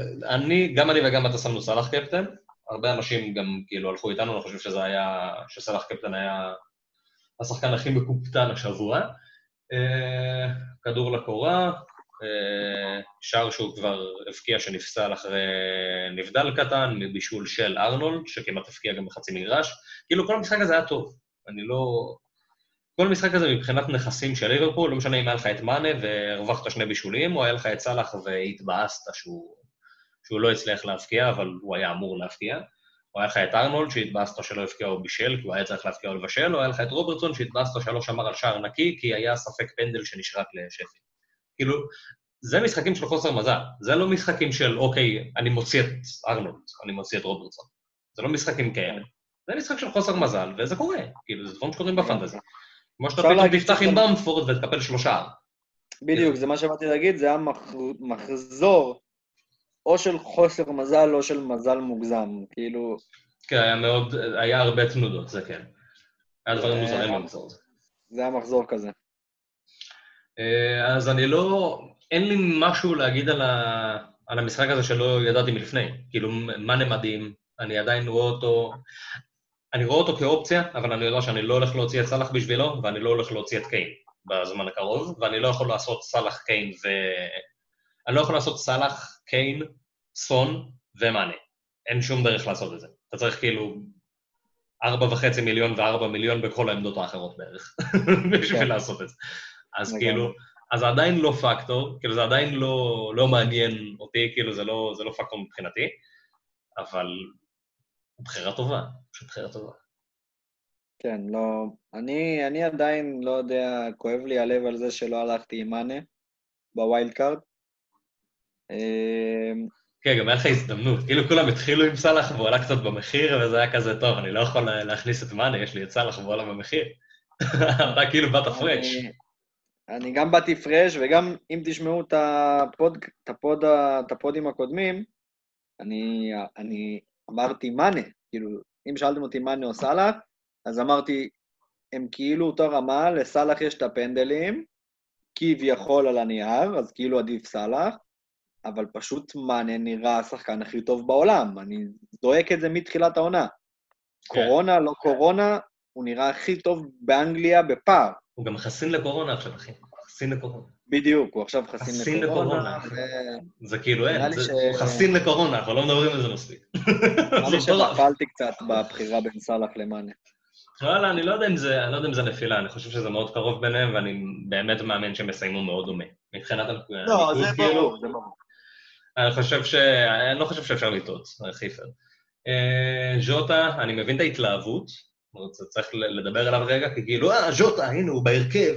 גם אני וגם אתה שמנו סלאח קפטן, הרבה אנשים גם כאילו הלכו איתנו, אני חושב שזה היה, שסלאח קפטן היה השחקן הכי מקופטן השבוע, כדור לקורה, שער שהוא כבר הפקיע שנפסל אחרי נבדל קטן, מבישול של ארנולד, שכמעט הפקיע גם בחצי מגרש. כאילו, כל המשחק הזה היה טוב. כל המשחק הזה מבחינת נכסים של ליברפול, לא משנה אם היה לך את מאנה והרווחת שני בישולים, או היה לך את סלאח והתבאסת שהוא לא הצליח להפקיע, אבל הוא היה אמור להפקיע. או היה לך את ארנולד שהתבאסת שלא הפקיע או בישל, כי הוא היה צריך להפקיע או לבשל, או היה לך את רוברטסון שהתבאסת שלא שמר על שער נקי, כי היה ספק פנדל שנשרק לשפי. כאילו, זה משחקים של חוסר מזל, זה לא משחקים של, אוקיי, אני מוציא את ארנולד, אני מוציא את רוברטסון. זה לא משחקים כאלה. זה משחק של חוסר מזל, וזה קורה. כאילו, זה דברים שקוראים בפנטזיה. כמו שאתה פתאום תפתח עם במפורד ותקפל 3. בדיוק, זה מה שבאתי להגיד, זה היה מחזור או של חוסר מזל או של מזל מוגזם, כאילו... כן, היה הרבה תנודות, זה כן. היה דברים מוזרים במחזור. זה היה מחזור כזה. אז אני לא... אין לי משהו להגיד על המשחק הזה שלא ידעתי מלפני. כאילו, מה נמדים, אני עדיין רואה אותו... אני רואה אותו כאופציה, אבל אני יודע שאני לא הולך להוציא את סלאח בשבילו, ואני לא הולך להוציא את קיין בזמן הקרוב, ואני לא יכול לעשות סלאח, קיין ו... אני לא יכול לעשות סלאח, קיין, סון ומאנה. אין שום דרך לעשות את זה. אתה צריך כאילו 4.5 מיליון ו4 מיליון בכל העמדות האחרות בערך. בשביל לעשות את זה. אז כאילו, אז זה עדיין לא פקטור, כאילו זה עדיין לא מעניין אותי, כאילו זה לא פקטור מבחינתי, אבל בחירה טובה, פשוט בחירה טובה. כן, לא, אני עדיין לא יודע, כואב לי הלב על זה שלא הלכתי עם מאנה, בווילד קארד. כן, גם היה לך הזדמנות, כאילו כולם התחילו עם סלאח ועולה קצת במחיר, וזה היה כזה טוב, אני לא יכול להכניס את מאנה, יש לי את סלאח ועולה במחיר. אתה כאילו באת פרש. אני גם באתי פרש, וגם אם תשמעו את הפודים הקודמים, אני אמרתי מאנה, כאילו, אם שאלתם אותי מאנה או סלאח, אז אמרתי, הם כאילו אותו רמה, לסלאח יש את הפנדלים, כביכול על הנייר, אז כאילו עדיף סלאח, אבל פשוט מאנה נראה השחקן הכי טוב בעולם, אני דואק את זה מתחילת העונה. קורונה, לא קורונה, הוא נראה הכי טוב באנגליה בפער. הוא גם חסין לקורונה עכשיו, אחי. חסין לקורונה. בדיוק, הוא עכשיו חסין לקורונה. זה כאילו אין, הוא חסין לקורונה, אבל לא מדברים על זה מספיק. אני שנפלתי קצת בבחירה בין סלאח למאנה. וואלה, אני לא יודע אם זה נפילה, אני חושב שזה מאוד קרוב ביניהם, ואני באמת מאמין שהם יסיימו מאוד דומה. מבחינת המקווי... לא, זה ברור, זה ברור. אני לא חושב שאפשר לטעות, חיפר. ז'וטה, אני מבין את ההתלהבות, צריך לדבר עליו רגע, כי כאילו, ז'וטה, הנה הוא בהרכב,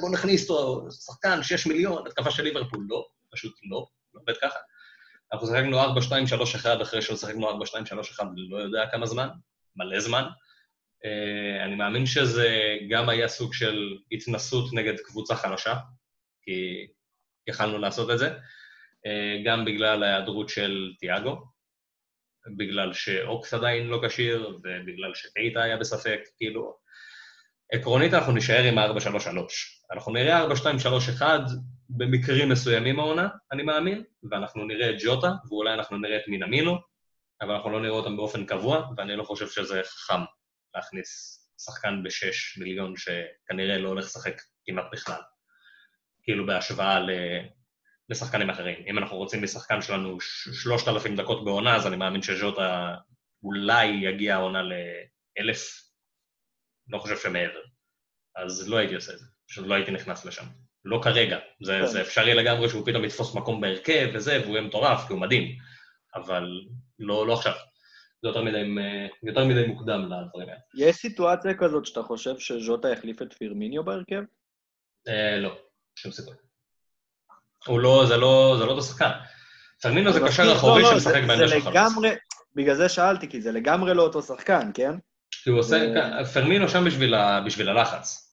בוא נכניס אותו, שחקן, 6 מיליון, התקפה של ליברפול, לא, פשוט לא עובד ככה. אנחנו שחקנו 4-2-3-1, אחרי ששחקנו 4-2-3-1, לא יודע כמה זמן, מלא זמן, אני מאמין שזה גם היה סוג של התנסות נגד קבוצה חלשה, כי יכלנו לעשות את זה, גם בגלל ההיעדרות של תיאגו, בגלל שאוקס עדיין לא קשיר, ובגלל שקייטה היה בספק, כאילו, עקרונית אנחנו נשאר עם ה-4-3-3. אנחנו נראה 4-2-3-1 במקרים מסוימים העונה, אני מאמין, ואנחנו נראה את ג'וטה, ואולי אנחנו נראה את מינמינו, אבל אנחנו לא נראה אותם באופן קבוע, ואני לא חושב שזה חכם להכניס שחקן ב-6 מיליון שכנראה לא הולך לשחק כמעט בכלל. כאילו בהשוואה לשחקנים אחרים. אם אנחנו רוצים לשחקן שלנו 3,000 דקות בעונה, אז אני מאמין שז'וטה אולי יגיע העונה ל-1,000, לא חושב שמעבר. אז לא הייתי עושה את זה, פשוט לא הייתי נכנס לשם. לא כרגע, זה אפשרי לגמרי שהוא פתאום יתפוס מקום בהרכב וזה, והוא יהיה מטורף, כי הוא מדהים, אבל לא עכשיו. זה יותר מדי מוקדם לדברים האלה. יש סיטואציה כזאת שאתה חושב שז'וטה יחליף את פירמיניו בהרכב? לא, שום סיטואר. זה לא אותו שחקן. פירמיניו זה קשר אחורי שמשחק בעמדה של חלוץ. בגלל זה שאלתי, כי זה לגמרי לא אותו שחקן, כן? כי הוא עושה, פרמינו שם בשביל הלחץ.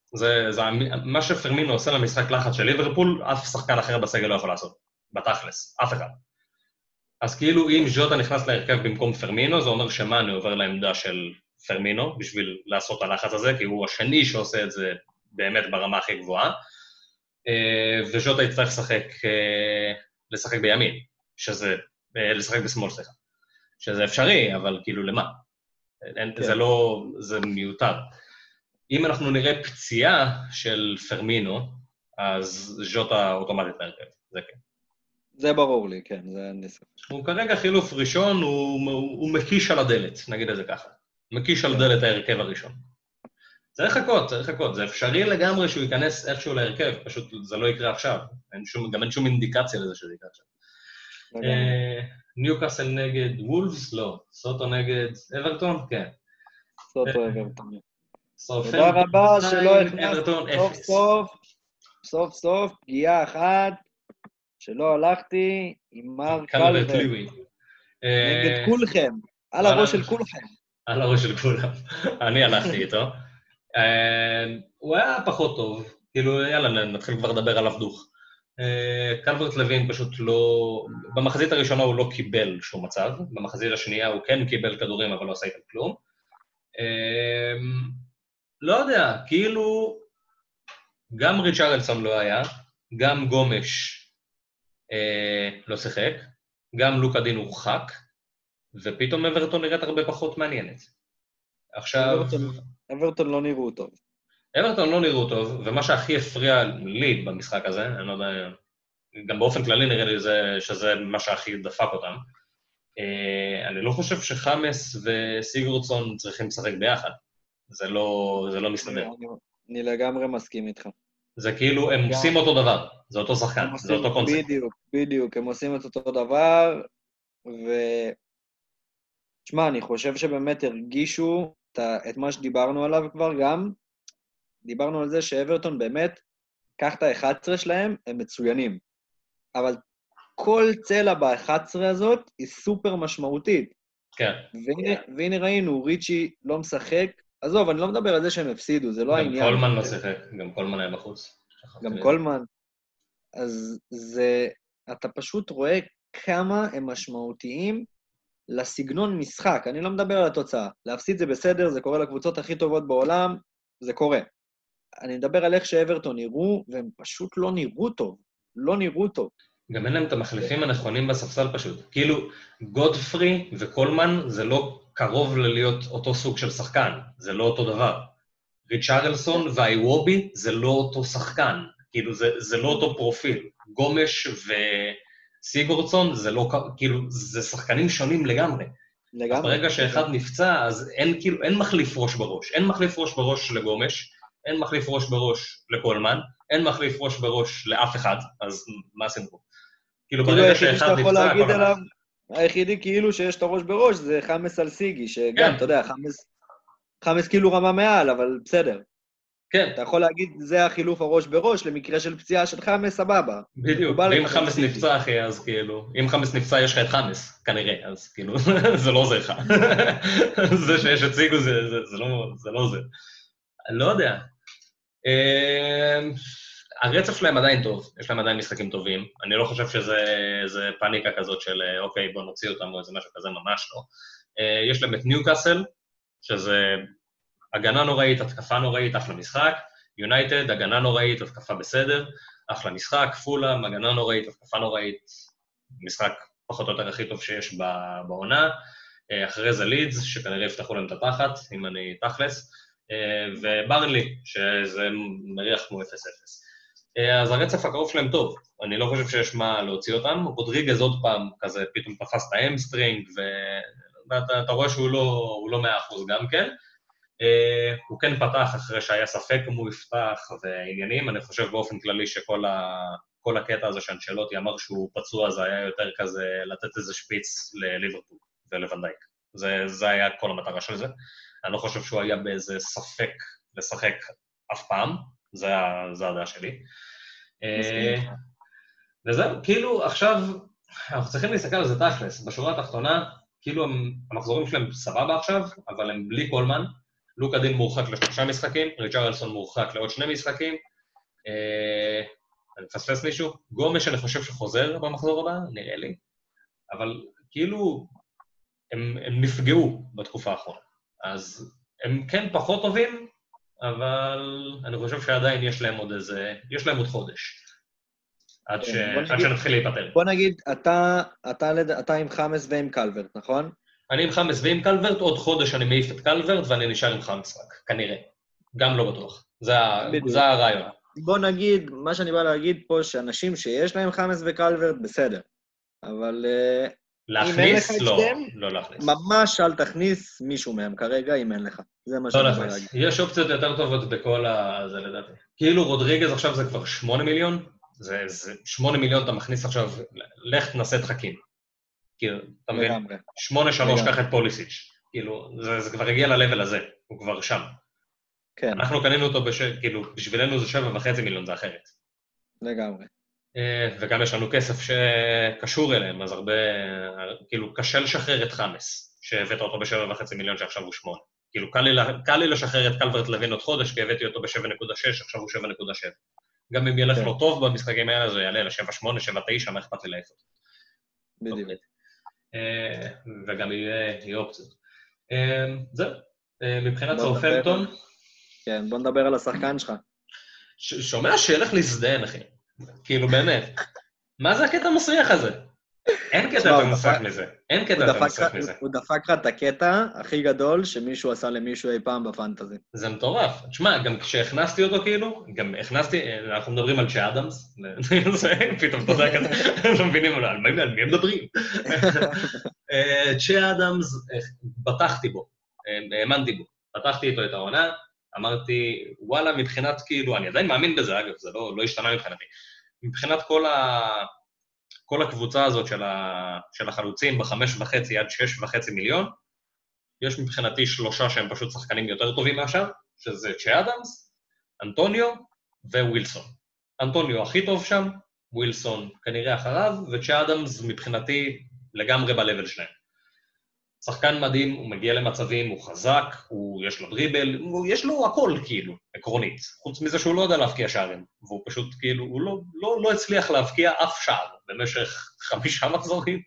מה שפרמינו עושה למשחק לחץ של ליברפול, אף שחקן אחר בסגל לא יכול לעשות. בתכלס, אף אחד. אז כאילו אם ז'וטה נכנס להרכב במקום פרמינו, זה אומר שמאני עובר לעמדה של פרמינו, בשביל לעשות הלחץ הזה, כי הוא השני שעושה את זה באמת ברמה הכי גבוהה. וז'וטה יצטרך לשחק בימין, לשחק בשמאל, סליחה. שזה אפשרי, אבל כאילו למה? זה מיותר. אם אנחנו נראה פציעה של פרמינו, אז ז'וטה אוטומטית להרכב, זה כן. זה ברור לי, כן, זה נספק. הוא כרגע חילוף ראשון, הוא מקיש על הדלת, נגיד את זה ככה. מקיש על דלת ההרכב הראשון. צריך לחכות, זה אפשרי לגמרי שהוא ייכנס איכשהו להרכב, פשוט זה לא יקרה עכשיו, גם אין שום אינדיקציה לזה שזה יקרה עכשיו. ניוקאסל נגד וולפס? לא. סוטו נגד אברטון? כן. סוטו אברטון. תודה רבה שלא הכנסת סוף סוף פגיעה אחת שלא הלכתי עם מר קלווי. נגד כולכם. על הראש של כולכם. על הראש של כולם. אני הלכתי איתו. הוא היה פחות טוב. כאילו, יאללה, נתחיל כבר לדבר עליו דוח. קלברט לוין פשוט לא... במחזית הראשונה הוא לא קיבל שום מצב, במחזית השנייה הוא כן קיבל כדורים, אבל לא עשה איתם כלום. לא יודע, כאילו... גם ריצ'רלסון לא היה, גם גומש לא שיחק, גם לוקה דין הורחק, ופתאום אברטון נראית הרבה פחות מעניינת. עכשיו... אברטון לא נראו טוב. אברטון לא נראו טוב, ומה שהכי הפריע לי במשחק הזה, אני לא יודע, גם באופן כללי נראה לי שזה מה שהכי דפק אותם. אני לא חושב שחמאס וסיגרוצון צריכים לשחק ביחד. זה לא מסתדר. אני לגמרי מסכים איתך. זה כאילו, הם עושים אותו דבר. זה אותו שחקן, זה אותו קונספט. בדיוק. הם עושים את אותו דבר, תשמע, אני חושב שבאמת הרגישו את מה שדיברנו עליו כבר גם, דיברנו על זה שאברטון באמת, קח את ה-11 שלהם, הם מצוינים. אבל כל צלע ב-11 הזאת היא סופר משמעותית. כן. והנה ראינו, ריצ'י לא משחק. עזוב, אני לא מדבר על זה שהם הפסידו, זה לא העניין. גם קולמן לא שיחק, גם קולמן היה בחוץ. גם קולמן. אז זה, אתה פשוט רואה כמה הם משמעותיים לסגנון משחק. אני לא מדבר על התוצאה. להפסיד זה בסדר, זה קורה לקבוצות הכי טובות בעולם, זה קורה. אני מדבר על איך שאברטון נראו, והם פשוט לא נראו טוב. לא נראו טוב. גם אין להם את המחליפים הנכונים בספסל פשוט. כאילו, גודפרי וקולמן זה לא קרוב ללהיות אותו סוג של שחקן. זה לא אותו דבר. ריצ'רלסון והאיוובי זה לא אותו שחקן. כאילו, זה לא אותו פרופיל. גומש וסיגורצון זה לא... כאילו, זה שחקנים שונים לגמרי. לגמרי. ברגע שאחד נפצע, אז אין, כאילו, אין מחליף ראש בראש. אין מחליף ראש בראש לגומש. אין מחליף ראש בראש לקולמן, אין מחליף ראש בראש לאף אחד, אז מה עשינו פה? כאילו ברגע שאחד נפצע, הכל עליו. היחידי כאילו שיש את הראש בראש זה חמאס אלסיגי, שגם, אתה יודע, חמאס כאילו רמה מעל, אבל בסדר. כן. אתה יכול להגיד, זה החילוף הראש בראש, למקרה של פציעה של חמאס, סבבה. בדיוק, ואם חמאס נפצע אחי, אז כאילו, אם חמאס נפצע יש לך את חמאס, כנראה, אז כאילו, זה לא עוזר לך. זה שיש הציגו, זה לא עוזר. לא יודע. הרצף שלהם עדיין טוב, יש להם עדיין משחקים טובים, אני לא חושב שזה פאניקה כזאת של, אוקיי, בוא נוציא אותם או איזה משהו כזה, ממש לא. יש להם את ניוקאסל, שזה הגנה נוראית, התקפה נוראית, אחלה משחק, יונייטד, הגנה נוראית, התקפה בסדר, אחלה משחק, פולה, הגנה נוראית, התקפה נוראית, משחק פחות או יותר הכי טוב שיש בעונה, אחרי זה לידס, שכנראה יפתחו להם את הפחד, אם אני תכלס, וברנלי, שזה מריח כמו 0-0. אז הרצף הקרוב שלהם טוב, אני לא חושב שיש מה להוציא אותם, רודריגז עוד פעם כזה, פתאום תפס את האמסטרינג, ואתה רואה שהוא לא 100% גם כן, הוא כן פתח אחרי שהיה ספק אם הוא יפתח ועניינים, אני חושב באופן כללי שכל הקטע הזה שאנצ'לוטי אמר שהוא פצוע, זה היה יותר כזה לתת איזה שפיץ לליברפול ולוונדייק, זה היה כל המטרה של זה, אני לא חושב שהוא היה באיזה ספק לשחק אף פעם, זה הדעה שלי. וזהו, כאילו עכשיו, אנחנו צריכים להסתכל על זה תכלס, בשורה התחתונה, כאילו המחזורים שלהם סבבה עכשיו, אבל הם בלי קולמן, לוקה דין מורחק ל3 משחקים, ריצ'רלסון מורחק לעוד 2 משחקים, אני מפספס מישהו, גומש אני חושב שחוזר במחזור הבא, נראה לי, אבל כאילו הם נפגעו בתקופה האחרונה, אז הם כן פחות טובים, אבל אני חושב שעדיין יש להם עוד איזה, יש להם עוד חודש, עד שנתחיל להיפטר. בוא נגיד, אתה עם חמאס ועם קלברט, נכון? אני עם חמאס ועם קלברט, עוד חודש אני מעיף את קלברט, ואני נשאר עם חמאס רק, כנראה. גם לא בטוח. זה הרעיון. בוא נגיד, מה שאני בא להגיד פה, שאנשים שיש להם חמאס וקלברט, בסדר. אבל להכניס? לא להכניס. ממש אל תכניס מישהו מהם כרגע, אם אין לך. זה מה שאני בא להגיד. יש אופציות יותר טובות בכל הזה, לדעתי. כאילו רודריגז עכשיו זה כבר 8 מיליון, זה 8 מיליון אתה מכניס עכשיו, לך תנסה דחקים. כאילו, אתה מבין? 8-3 קח את פוליסיץ'. כאילו, זה כבר הגיע ללבל הזה, הוא כבר שם. כן. אנחנו קנינו אותו, כאילו, בשבילנו זה 7.5 מיליון, זה אחרת. לגמרי. וגם יש לנו כסף שקשור אליהם, אז הרבה, כאילו, קשה לשחרר את חמאס, שהבאת אותו ב-7.5 מיליון, שעכשיו הוא 8. כאילו, קל לי לשחרר את קלברט לוין עוד חודש, כי הבאתי אותו ב-7.6, עכשיו הוא 7.7. גם אם ילך לא טוב במשחקים האלה, זה יעלה ל-7.8, 7.9, מה אכפת לי לעשות? בדיוק. וגם יהיה אופציות. זהו, מבחינת סאות'המפטון. כן, בוא נדבר על השחקן שלך. שומע שילך להזדהן, אחי. כאילו, באמת. מה זה הקטע המסריח הזה? אין קטע במסך מזה. הוא דפק לך את הקטע הכי גדול שמישהו עשה למישהו אי פעם בפנטזי. זה מטורף. תשמע, גם כשהכנסתי אותו כאילו, גם הכנסתי, אנחנו מדברים על שאדאמס, פתאום אתה יודע כזה, לא מבינים על מי הם מדברים. שאדאמס, בטחתי בו, האמנתי בו, פתחתי איתו את העונה, אמרתי, וואלה, מבחינת כאילו, אני עדיין מאמין בזה, אגב, זה לא השתנה מבחינתי, מבחינת כל הקבוצה הזאת של החלוצים ב5.5 עד 6.5 מיליון, יש מבחינתי 3 שהם פשוט שחקנים יותר טובים מהשאר, שזה צ'אדאמס, אנטוניו ווילסון. אנטוניו הכי טוב שם, ווילסון כנראה אחריו, וצ'אדאמס מבחינתי לגמרי בלבל שלהם. שחקן מדהים, הוא מגיע למצבים, הוא חזק, יש לו דריבל, יש לו הכל כאילו, עקרונית. חוץ מזה שהוא לא יודע להבקיע שערים, והוא פשוט כאילו, הוא לא הצליח להבקיע אף שער במשך 5 מחזורים.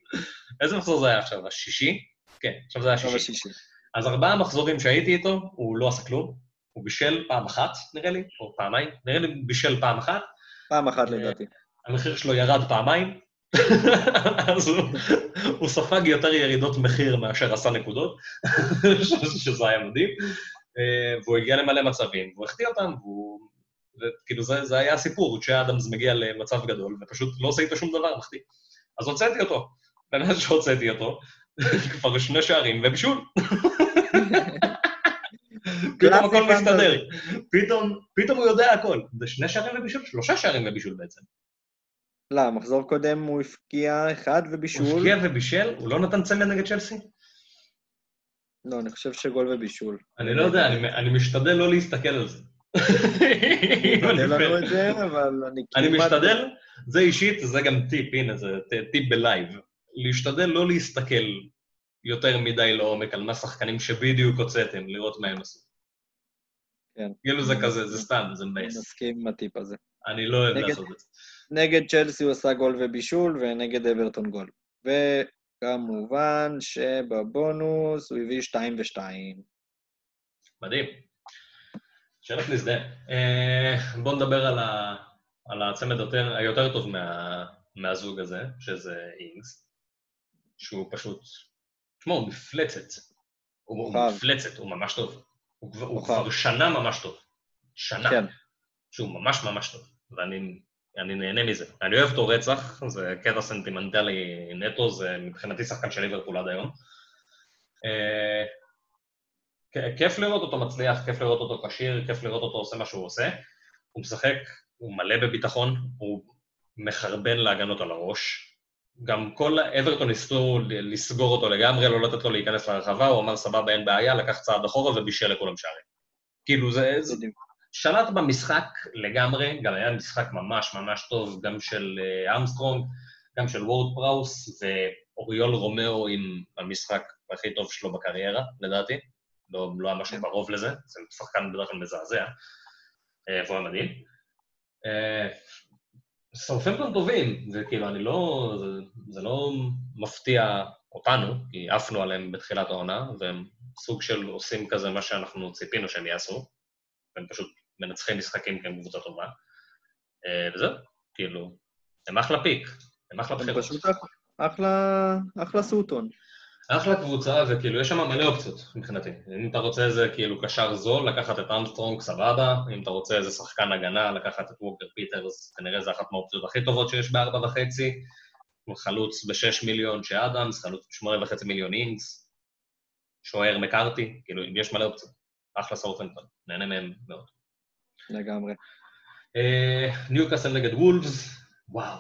איזה מחזור זה היה עכשיו? השישי? כן, עכשיו זה היה השישי. אז 4 מחזורים שהייתי איתו, הוא לא עשה כלום, הוא בישל פעם אחת, נראה לי, או פעמיים, נראה לי בישל פעם אחת. פעם אחת לדעתי. המחיר שלו ירד פעמיים, אז הוא ספג יותר ירידות מחיר מאשר עשה נקודות, שזה היה מדהים, והוא הגיע למלא מצבים, והוא החטיא אותם, וכאילו זה היה הסיפור, כשאדאמס מגיע למצב גדול, ופשוט לא עושה איתו שום דבר, מחטיא. אז הוצאתי אותו, באמת שהוצאתי אותו, כבר 2 שערים ובישול. פתאום הכל מסתדר, פתאום הוא יודע הכל, זה 2 שערים ובישול, 3 שערים ובישול בעצם. לא, מחזור קודם הוא הפקיע אחד ובישול. הוא הפקיע ובישל? הוא לא נתן צמד נגד צ'לסי? לא, אני חושב שגול ובישול. אני לא יודע, אני משתדל לא להסתכל על זה. תעלה לנו את זה, אבל אני... אני משתדל, זה אישית, זה גם טיפ, הנה, זה טיפ בלייב. להשתדל לא להסתכל יותר מדי לעומק על מה שחקנים שבדיוק הוצאתם, לראות מה הם עשו. כן. כאילו זה כזה, זה סתם, זה מבאס. אני מסכים עם הטיפ הזה. אני לא אוהב לעשות את זה. נגד צ'לסי הוא עשה גול ובישול, ונגד אברטון גול. וכמובן שבבונוס הוא הביא 2-2. מדהים. שאלת נזדה. בואו נדבר על הצמד היותר טוב מהזוג הזה, שזה אינגס, שהוא פשוט... תשמע, הוא מפלצת. הוא מפלצת, הוא ממש טוב. הוא כבר שנה ממש טוב. שנה. שהוא ממש ממש טוב. ואני נהנה מזה. אני אוהב אותו רצח, זה קטע סנטימנטלי נטו, זה מבחינתי שחקן של ליברפול עד היום. כיף לראות אותו מצליח, כיף לראות אותו קשיר, כיף לראות אותו עושה מה שהוא עושה. הוא משחק, הוא מלא בביטחון, הוא מחרבן להגנות על הראש. גם כל אברטון ניסו לסגור אותו לגמרי, לא לתת לו להיכנס לרחבה, הוא אמר סבבה, אין בעיה, לקח צעד אחורה ובישל לכולם שערים. כאילו זה... שלט במשחק לגמרי, גם היה משחק ממש ממש טוב, גם של אמסטרונג, גם של וורד פראוס, ואוריול רומאו עם המשחק הכי טוב שלו בקריירה, לדעתי. לא היה משהו ברוב לזה, זה שחקן בדרך כלל מזעזע, והוא היה מדהים. שורפים כאן טובים, זה כאילו, אני לא... זה לא מפתיע אותנו, כי עפנו עליהם בתחילת העונה, והם סוג של עושים כזה מה שאנחנו ציפינו שהם יעשו, והם פשוט מנצחים משחקים כאן קבוצה טובה, וזהו, כאילו, הם אחלה פיק, הם אחלה בחירות. פשוט אחלה סוטון. אחלה קבוצה, וכאילו, יש שם מלא אופציות, מבחינתי. אם אתה רוצה איזה, כאילו, קשר זול, לקחת את אמסטרונג, סבבה. אם אתה רוצה איזה שחקן הגנה, לקחת את ווקר פיטרס, כנראה זה אחת מהאופציות הכי טובות שיש ב4.5. חלוץ ב6 מיליון שאדאמס, חלוץ ב8.5 מיליון אינגס, שוער מקארתי, כאילו, יש מלא אופציות. אחלה סאות'המפטון, נהנה מהם מאוד. לגמרי. ניוקאסל נגד וולפס, וואו.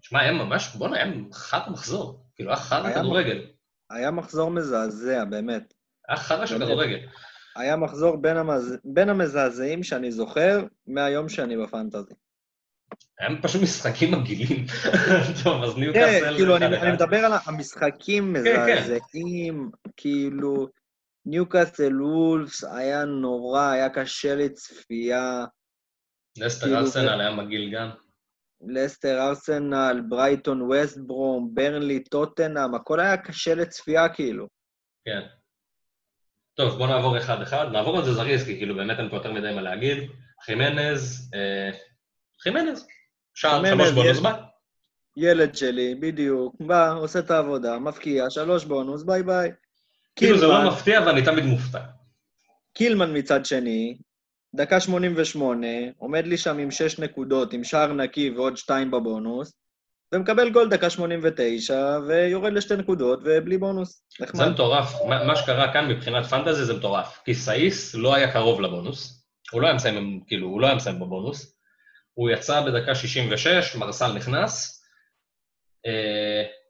תשמע, הם ממש, בוא'נה, הם חד מחזור. כאילו, אחר הכדורגל. היה מחזור מזעזע, באמת. אחר הכדורגל. היה מחזור בין המזעזעים שאני זוכר מהיום שאני בפנטזי. הם פשוט משחקים מגעילים. טוב, אז ניוקאסל... כאילו, אני מדבר על המשחקים מזעזעים, כאילו, ניוקאסל וולפס היה נורא, היה קשה לצפייה. לסטר ארסנל היה מגעיל גם. לסטר, ארסנל, ברייטון, ווסטברום, ברנלי, טוטנאם, הכל היה קשה לצפייה כאילו. כן. טוב, בואו נעבור אחד-אחד. נעבור על זה זריז, כי כאילו באמת אין פה יותר מדי מה להגיד. חימנז, שער 3 בונוס, בא. ילד שלי, בדיוק, בא, עושה את העבודה, מפקיע, 3 בונוס, ביי ביי. כאילו זה לא מפתיע, אבל אני תמיד מופתע. קילמן מצד שני, דקה 88, עומד לי שם עם 6 נקודות, עם שער נקי ועוד 2 בבונוס, ומקבל גול דקה 89, ויורד ל2 נקודות, ובלי בונוס. זה מטורף. מה שקרה כאן מבחינת פנטזי זה מטורף, כי סאיס לא היה קרוב לבונוס, הוא לא היה מסיים, כאילו, הוא לא היה מסיים בבונוס, הוא יצא בדקה 66, מרסל נכנס,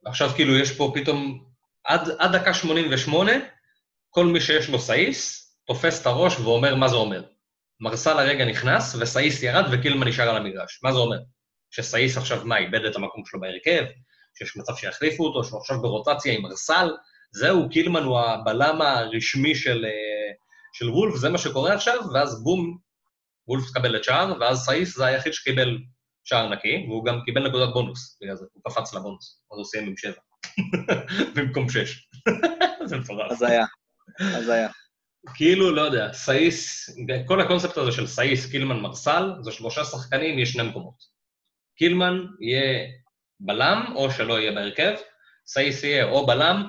עכשיו כאילו יש פה פתאום, עד דקה 88, כל מי שיש לו סאיס, תופס את הראש ואומר מה זה אומר. מרסל הרגע נכנס, וסאיס ירד, וקילמן נשאר על המגרש. מה זה אומר? שסאיס עכשיו מה, איבד את המקום שלו בהרכב, שיש מצב שיחליפו אותו, שהוא עכשיו ברוטציה עם מרסל, זהו, קילמן הוא הבלם הרשמי של וולף, זה מה שקורה עכשיו, ואז בום, וולף קבל את שער, ואז סאיס זה היחיד שקיבל שער נקי, והוא גם קיבל נקודת בונוס, בגלל זה, הוא קפץ לבונוס, אז הוא סיים עם 7, במקום 6. זה מפורש. אז היה. כאילו, לא יודע, סאיס, כל הקונספט הזה של סאיס, קילמן, מרסל, זה 3 שחקנים, יש 2 מקומות. קילמן יהיה בלם, או שלא יהיה בהרכב, סאיס יהיה או בלם,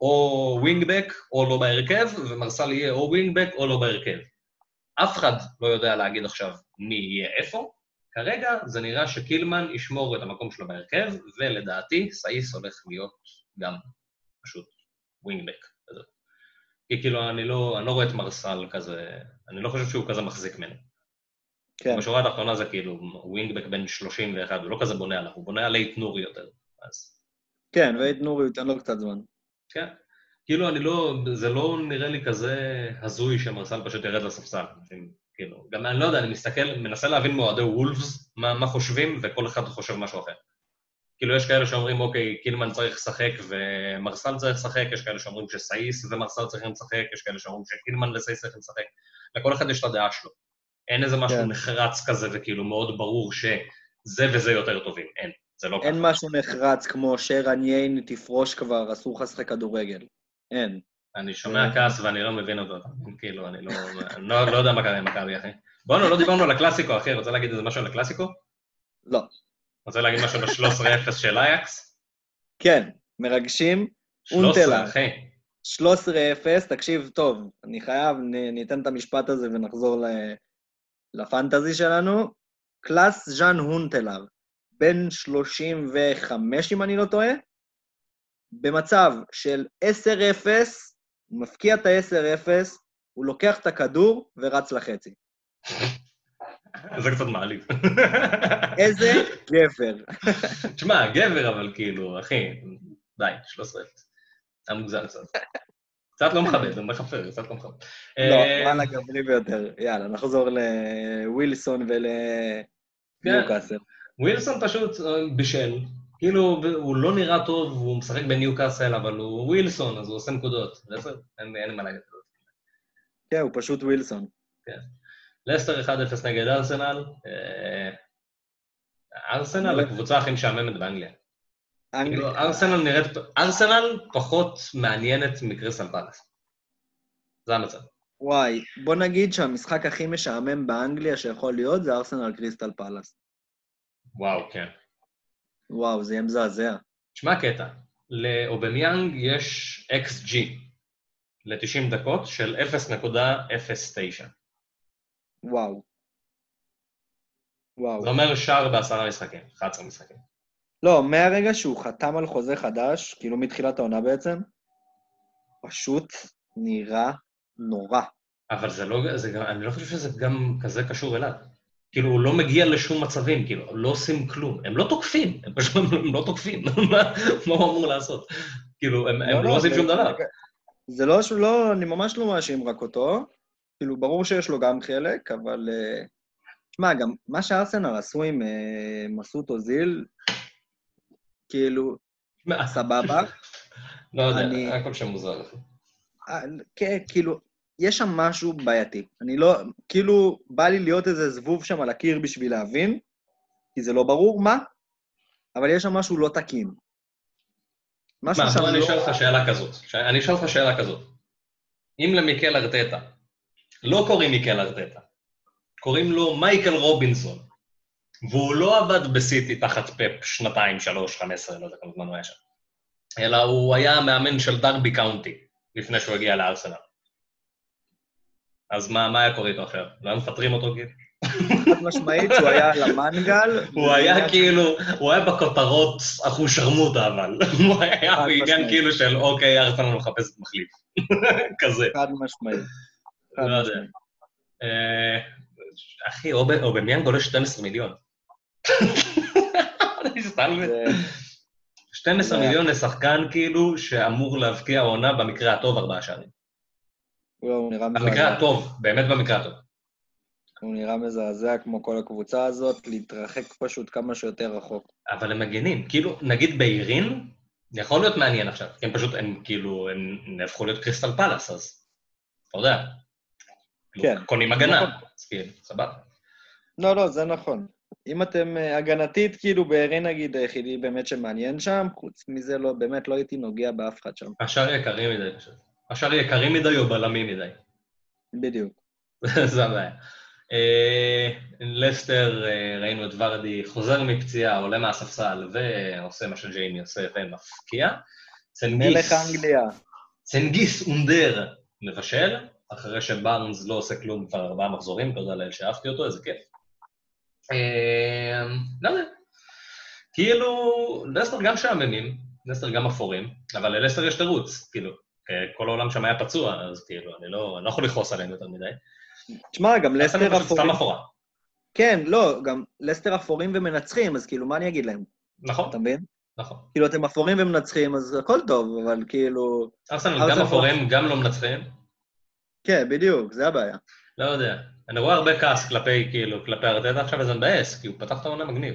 או ווינגבק, או לא בהרכב, ומרסל יהיה או ווינגבק, או לא בהרכב. אף אחד לא יודע להגיד עכשיו מי יהיה איפה, כרגע זה נראה שקילמן ישמור את המקום שלו בהרכב, ולדעתי סאיס הולך להיות גם פשוט ווינגבק. כי כאילו, אני לא רואה את מרסל כזה, אני לא חושב שהוא כזה מחזיק ממנו. כן. בשורה התחתונה זה כאילו, ווינגבק בין 31, הוא לא כזה בונה עליו, הוא בונה על אית נורי יותר, אז... כן, ואית נורי יותר לא קצת זמן. כן. כאילו, זה לא נראה לי כזה הזוי שמרסל פשוט ירד לספסל. כאילו, גם אני לא יודע, אני מסתכל, מנסה להבין מועדי וולפס, מה חושבים, וכל אחד חושב משהו אחר. כאילו, יש כאלה שאומרים, אוקיי, קילמן צריך לשחק ומרסל צריך לשחק, יש כאלה שאומרים שסאיס ומרסל צריכים לשחק, יש כאלה שאומרים שקילמן וסאיס צריכים לשחק. לכל אחד יש את הדעה שלו. אין איזה משהו נחרץ כזה, וכאילו, מאוד ברור שזה וזה יותר טובים. אין, זה לא ככה. אין משהו נחרץ כמו שרניין תפרוש כבר, אסור לך לשחק כדורגל. אין. אני שומע כעס ואני לא מבין אותו, כאילו, אני לא יודע מה קרה עם מכבי, אחי. בואו, לא דיברנו על הקלאסיקו, אחי, רוצה להגיד איזה משהו על הקלאסיקו? לא. רוצה להגיד משהו על 13-0 של אייקס? כן, מרגשים. 13, אחי. 13-0, תקשיב טוב, אני חייב, ניתן את המשפט הזה ונחזור לפנטזי שלנו. קלאס ז'אן הונטלר, בן 35, אם אני לא טועה, במצב של 10-0, הוא מפקיע את ה-10-0, הוא לוקח את הכדור ורץ לחצי. זה קצת מעליב. איזה גבר. תשמע, גבר, אבל כאילו, אחי, די, 13. אתה מוגזל קצת. קצת לא מכבד, זה מחפר, קצת לא מכבד. לא, מה לגברי ביותר. יאללה, נחזור לווילסון ולניוקאסל. ווילסון פשוט בשל. כאילו, הוא לא נראה טוב, הוא משחק בניוקאסל, אבל הוא ווילסון, אז הוא עושה נקודות. לסטר, אין לי מה להגיד. כן, הוא פשוט ווילסון. כן. לסטר 1-0 נגד ארסנל. ארסנל, הקבוצה הכי משעממת באנגליה. ארסנל נראית... ארסנל פחות מעניינת מקריסטל פאלאס. זה המצב. וואי, בוא נגיד שהמשחק הכי משעמם באנגליה שיכול להיות זה ארסנל קריסטל פאלאס. וואו, כן. וואו, זה יהיה מזעזע. תשמע קטע, לאובמיאנג יש XG ל-90 דקות של 0.09. וואו. וואו. זה אומר שער בעשרה משחקים, 11 משחקים. לא, מהרגע שהוא חתם על חוזה חדש, כאילו מתחילת העונה בעצם, פשוט נראה נורא. אבל זה לא, זה גם, אני לא חושב שזה גם כזה קשור אליו. כאילו, הוא לא מגיע לשום מצבים, כאילו, לא עושים כלום. הם לא תוקפים, הם פשוט לא תוקפים. מה הוא אמור לעשות? כאילו, הם לא עושים שום דבר. זה לא, אני ממש לא מאשים רק אותו. כאילו, ברור שיש לו גם חלק, אבל... תשמע, גם מה שארסנל עשו עם מסות אוזיל, כאילו, סבבה. לא יודע, הכל שם מוזר. כן, כאילו... יש שם משהו בעייתי. אני לא, כאילו, בא לי להיות איזה זבוב שם על הקיר בשביל להבין, כי זה לא ברור מה, אבל יש שם משהו לא תקין. מה, אני אשאל לך שאלה כזאת. אם למיקל ארטטה, לא קוראים מיקל ארטטה, קוראים לו מייקל רובינסון, והוא לא עבד בסיטי תחת פאפ 2, 3, 15, לא יודע כמה זמן הוא היה שם, אלא הוא היה מאמן של דרבי קאונטי, לפני שהוא הגיע לארסנל. אז מה היה קורה איתו אחר? לא מפטרים אותו כאילו? חד משמעית, הוא היה על המנגל. הוא היה כאילו, הוא היה בכותרות אחושרמוטה, אבל. הוא היה בעניין כאילו של, אוקיי, ארסנל מחפש את מחליף. כזה. חד משמעית. לא יודע. אחי, אובמיאנג עולה 12 מיליון. אני סתלמת. 12 מיליון לשחקן כאילו שאמור להבקיע עונה במקרה הטוב 4 שערים. במקרה הטוב, באמת במקרה הטוב. הוא נראה מזעזע כמו כל הקבוצה הזאת, להתרחק פשוט כמה שיותר רחוק. אבל הם מגנים, כאילו, נגיד בעירין, יכול להיות מעניין עכשיו, כי הם פשוט, הם כאילו, הם נהפכו להיות קריסטל פלאס, אז אתה יודע, קונים הגנה, אז כאילו, סבבה. לא, לא, זה נכון. אם אתם הגנתית, כאילו, בעירין נגיד היחידי באמת שמעניין שם, חוץ מזה באמת לא הייתי נוגע באף אחד שם. השאר יקרים מדי פשוט. השאר יקרים מדי או בלמים מדי. בדיוק. זה הבעיה. לסטר, ראינו את ורדי, חוזר מפציעה, עולה מהספסל, ועושה מה שג'יימי עושה, ומפקיע. מלך אנגליה. צנגיס אונדר מבשל, אחרי שברנס לא עושה כלום כבר 4 מחזורים, תודה לאל שאהבתי אותו, איזה כיף. לא יודע. כאילו, לסטר גם שעממים, לסטר גם אפורים, אבל ללסטר יש תירוץ, כאילו. כל העולם שם היה פצוע, אז כאילו, אני לא יכול לכעוס עליהם יותר מדי. תשמע, גם לסטר אפורים... כן, לא, גם לסטר אפורים ומנצחים, אז כאילו, מה אני אגיד להם? נכון. אתה מבין? נכון. כאילו, אתם אפורים ומנצחים, אז הכל טוב, אבל כאילו... ארסנל, גם אפורים, גם לא מנצחים. כן, בדיוק, זה הבעיה. לא יודע. אני רואה הרבה כעס כלפי ארטטה עכשיו, אז אני מבאס, כי הוא פתח את העונה מגניב.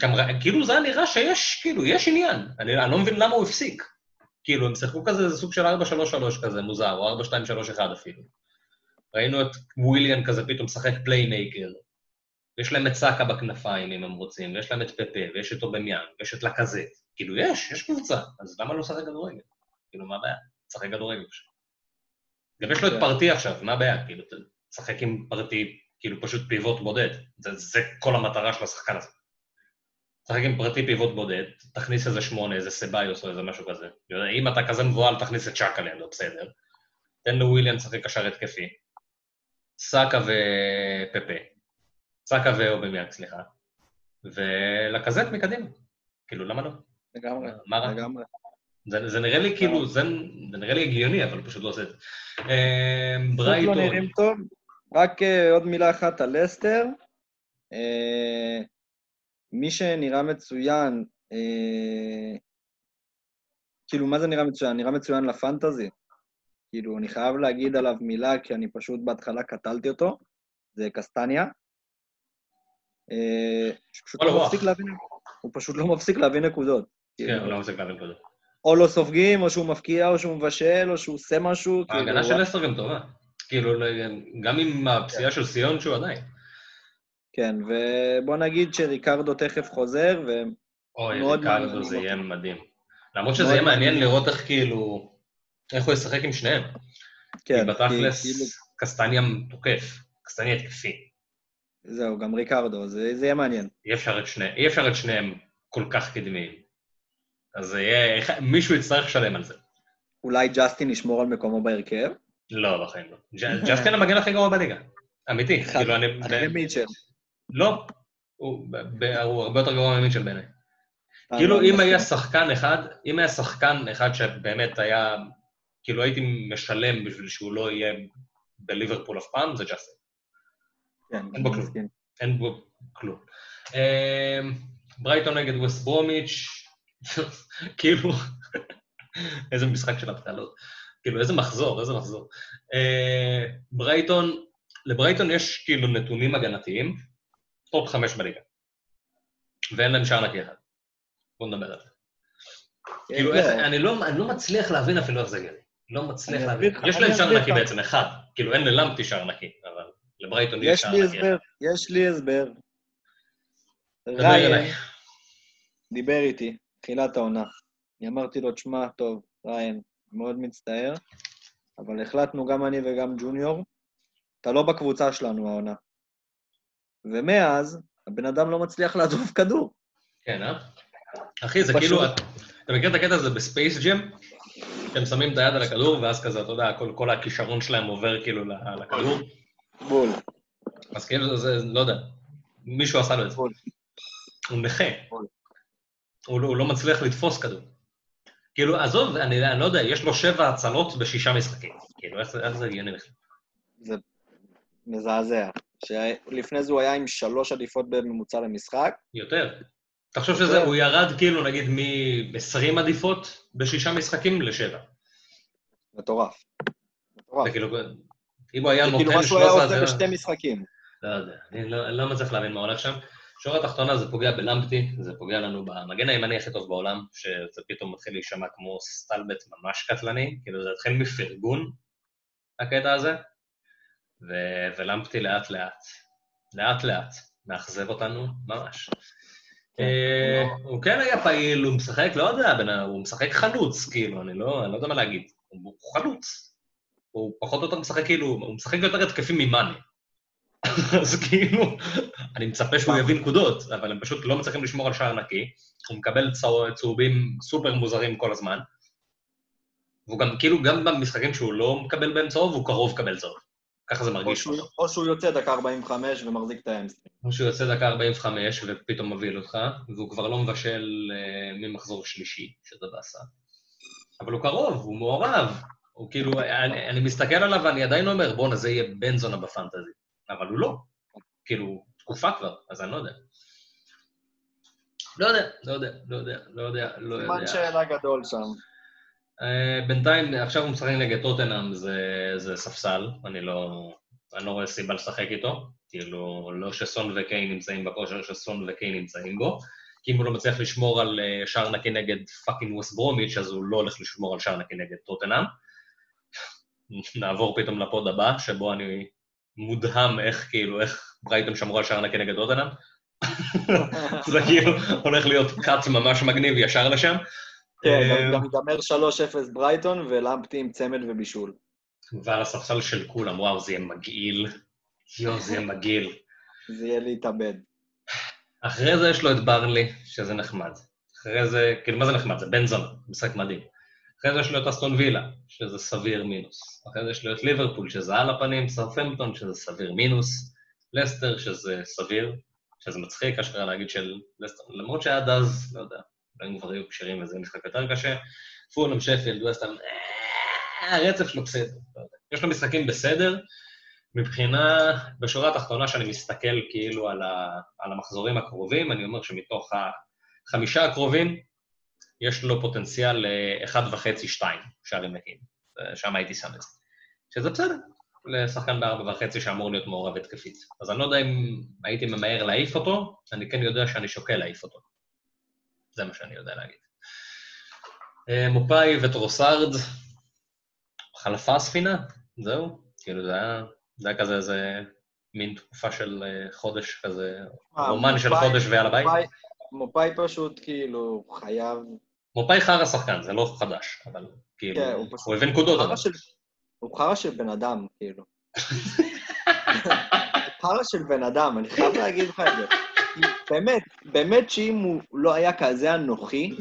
גם כאילו זה נראה שיש, כאילו, יש עניין. אני לא מבין למה הוא הפסיק. כאילו, הם שיחקו כזה, זה סוג של 4-3-3 כזה, מוזר, או 4-2-3-1 אפילו. ראינו את וויליאן כזה פתאום משחק פליימייקר. יש להם את סאקה בכנפיים, אם הם רוצים, ויש להם את פפה, ויש את אובמיאן, ויש את לקזט. כאילו, יש קבוצה, אז למה לא שחק גדורגל? כאילו, מה הבעיה? שחק גדורגל עכשיו. גם יש לו את פרטי עכשיו, מה הבעיה? כאילו, שחק עם פרטי, כאילו, פשוט פיבוט בודד. זה כל המטרה של השחקן הזה. שחק עם פרטי פיבוט בודד, תכניס איזה 8, איזה סבאיוס או איזה משהו כזה. אם אתה כזה מבועל, תכניס את צ'אקה לידו, בסדר. תן לו וויליאן שחק קשר התקפי. סאקה ופפה. סאקה ואובמיאן, סליחה. ולקזט מקדימה. כאילו, למה לא? לגמרי. מה רע? לגמרי. זה נראה לי כאילו, זה נראה לי הגיוני, אבל פשוט לא עושה את זה. ברייטון. לא נראים טוב. רק עוד מילה אחת על לסטר. מי שנראה מצוין, כאילו, מה זה נראה מצוין? נראה מצוין לפנטזי. כאילו, אני חייב להגיד עליו מילה, כי אני פשוט בהתחלה קטלתי אותו. זה קסטניה. הוא פשוט לא מפסיק להבין נקודות. כן, הוא לא מפסיק להבין נקודות. או לא סופגים, או שהוא מפקיע, או שהוא מבשל, או שהוא עושה משהו. ההגנה של לסטר גם טובה. כאילו, גם עם הפציעה של סיון שהוא עדיין. כן, ובוא נגיד שריקרדו תכף חוזר, אוי, ריקרדו זה יהיה מדהים. למרות שזה יהיה מעניין לראות איך כאילו, איך הוא ישחק עם שניהם. כן. בתכלס, קסטניה תוקף, קסטניה התקפי. זהו, גם ריקרדו, זה יהיה מעניין. אי אפשר את שניהם כל כך קדמיים. אז מישהו יצטרך לשלם על זה. אולי ג'סטין ישמור על מקומו בהרכב? לא, בחיים לא. ג'סטין המגן הכי גרוע בליגה. אמיתי. אחרי מיטשל. לא, הוא הרבה יותר גרוע ממיטשל בעיני. כאילו אם היה שחקן אחד, אם היה שחקן אחד שבאמת היה, כאילו הייתי משלם בשביל שהוא לא יהיה בליברפול אף פעם, זה ג'סטין. אין בו כלום. אין בו כלום. ברייטון נגד ווסט ברומיץ', כאילו, איזה משחק של הבטלות. כאילו, איזה מחזור, איזה מחזור. ברייטון, לברייטון יש כאילו נתונים הגנתיים, טופ 5 בליגה. ואין להם שער נקי אחד. בואו נדבר על זה. כאילו, אני לא מצליח להבין אפילו איך זה גרי. לא מצליח להבין. יש להם שער נקי בעצם, אחד. כאילו, אין ללמתי שער נקי, אבל... לברייטון יש שער נקי. יש לי הסבר. ריין דיבר איתי, תחילת העונה. אני אמרתי לו, תשמע, טוב, ריין, מאוד מצטער, אבל החלטנו גם אני וגם ג'וניור, אתה לא בקבוצה שלנו העונה. ומאז, הבן אדם לא מצליח להדוף כדור. כן, אה? אחי, זה כאילו, אתה מכיר את הקטע הזה בספייס ג'ם? אתם שמים את היד על הכדור, ואז כזה, אתה יודע, כל הכישרון שלהם עובר כאילו לכדור. בול. אז כאילו, זה, לא יודע, מישהו עשה לו את זה. הוא נכה. הוא לא מצליח לתפוס כדור. כאילו, עזוב, אני לא יודע, יש לו 7 הצלות ב6 משחקים. כאילו, איך זה הגיוני לך? זה מזעזע. שלפני זה הוא היה עם 3 עדיפות בממוצע למשחק. יותר. אתה חושב שזה, הוא ירד כאילו, נגיד, מ-20 עדיפות ב6 משחקים ל7. מטורף. מטורף. זה כאילו, אם הוא היה נותן 13... זה כאילו מה שהוא היה עושה בשתי משחקים. לא יודע, אני לא מצליח להבין מה הולך שם. שורה התחתונה זה פוגע בלמפטי, זה פוגע לנו במגן הימני הכי טוב בעולם, שזה פתאום מתחיל להישמע כמו סטלבט ממש קטלני, כאילו זה התחיל מפרגון, הקטע הזה, ולמפטי לאט לאט, לאט לאט, מאכזב אותנו ממש. הוא כן היה פעיל, הוא משחק, לא יודע, הוא משחק חלוץ, כאילו, אני לא יודע מה להגיד, הוא חלוץ, הוא פחות או יותר משחק כאילו, הוא משחק יותר התקפי ממני. אז כאילו, אני מצפה שהוא יביא נקודות, אבל הם פשוט לא מצליחים לשמור על שער נקי, הוא מקבל צהובים סופר מוזרים כל הזמן, והוא גם כאילו, גם במשחקים שהוא לא מקבל בהם צהוב, הוא קרוב מקבל צהוב. ככה זה מרגיש. או שהוא יוצא דקה 45 ומחזיק את האמסטרים. או שהוא יוצא דקה 45 ופתאום מביא אותך, והוא כבר לא מבשל ממחזור שלישי, שזה בעשה. אבל הוא קרוב, הוא מעורב, הוא כאילו, אני מסתכל עליו ואני עדיין אומר, בואו, זה יהיה בן זונה בפנטזי. אבל הוא לא, כאילו, תקופה כבר, אז אני לא יודע. לא יודע. סימן שאלה גדול שם. בינתיים, עכשיו הוא משחק נגד טוטנהאם, זה ספסל, אני לא... ואני לא רואה סיבה לשחק איתו, כאילו לא שסון וקיין נמצאים בכושר, שסון וקיין נמצאים בו, כי אם הוא לא מצליח לשמור על שער נקי נגד פאקינג ווסט ברומיץ', אז הוא לא הולך לשמור על שער נקי נגד טוטנהאם. נעבור פתאום לפוד הבא, שבו אני מודהם איך, כאילו, איך ברייטון שמרו על שער נקי נגד טוטנהאם. זה כאילו הולך להיות קאץ ממש מגניב ישר לשם. כן, גם יגמר 3-0 ברייטון ולמפטי עם צמד ובישול. ועל הספסל של כולם, וואו, זה יהיה מגעיל. יו, זה יהיה מגעיל. זה יהיה להתאבד. אחרי זה יש לו את ברנלי, שזה נחמד. אחרי זה, כאילו, מה זה נחמד? זה בן זונה, משחק מדהים. אחרי זה יש לו את אסטון וילה, שזה סביר מינוס. אחרי זה יש לו את ליברפול, שזה על הפנים, סאות'המפטון, שזה סביר מינוס. לסטר, שזה סביר, שזה מצחיק, אשכרה להגיד של לסטר, למרות שעד אז, לא יודע, הם כבר היו קשרים וזה משחק יותר קשה. פולהאם, שפילד, ווסטהאם, הרצף שלו בסדר. יש לו משחקים בסדר, מבחינה, בשורה התחתונה שאני מסתכל כאילו על המחזורים הקרובים, אני אומר שמתוך ה5 הקרובים, יש לו פוטנציאל 1.5-2 שערים נקיים, שם הייתי שם את זה. שזה בסדר, לשחקן ב4.5 שאמור להיות מעורב התקפית. אז אני לא יודע אם הייתי ממהר להעיף אותו, אני כן יודע שאני שוקל להעיף אותו. זה מה שאני יודע להגיד. מופאי וטרוסארד, חלפה ספינה, זהו, כאילו זה היה כזה איזה מין תקופה של חודש כזה, רומן של חודש ועל הבית. מופאי פשוט כאילו חייב... מופאי חרא שחקן, זה לא חדש, אבל כאילו, הוא הביא נקודות. הוא חרא של בן אדם, כאילו. חרא של בן אדם, אני חייב להגיד לך את זה. באמת שאם הוא לא היה כזה אנוכי,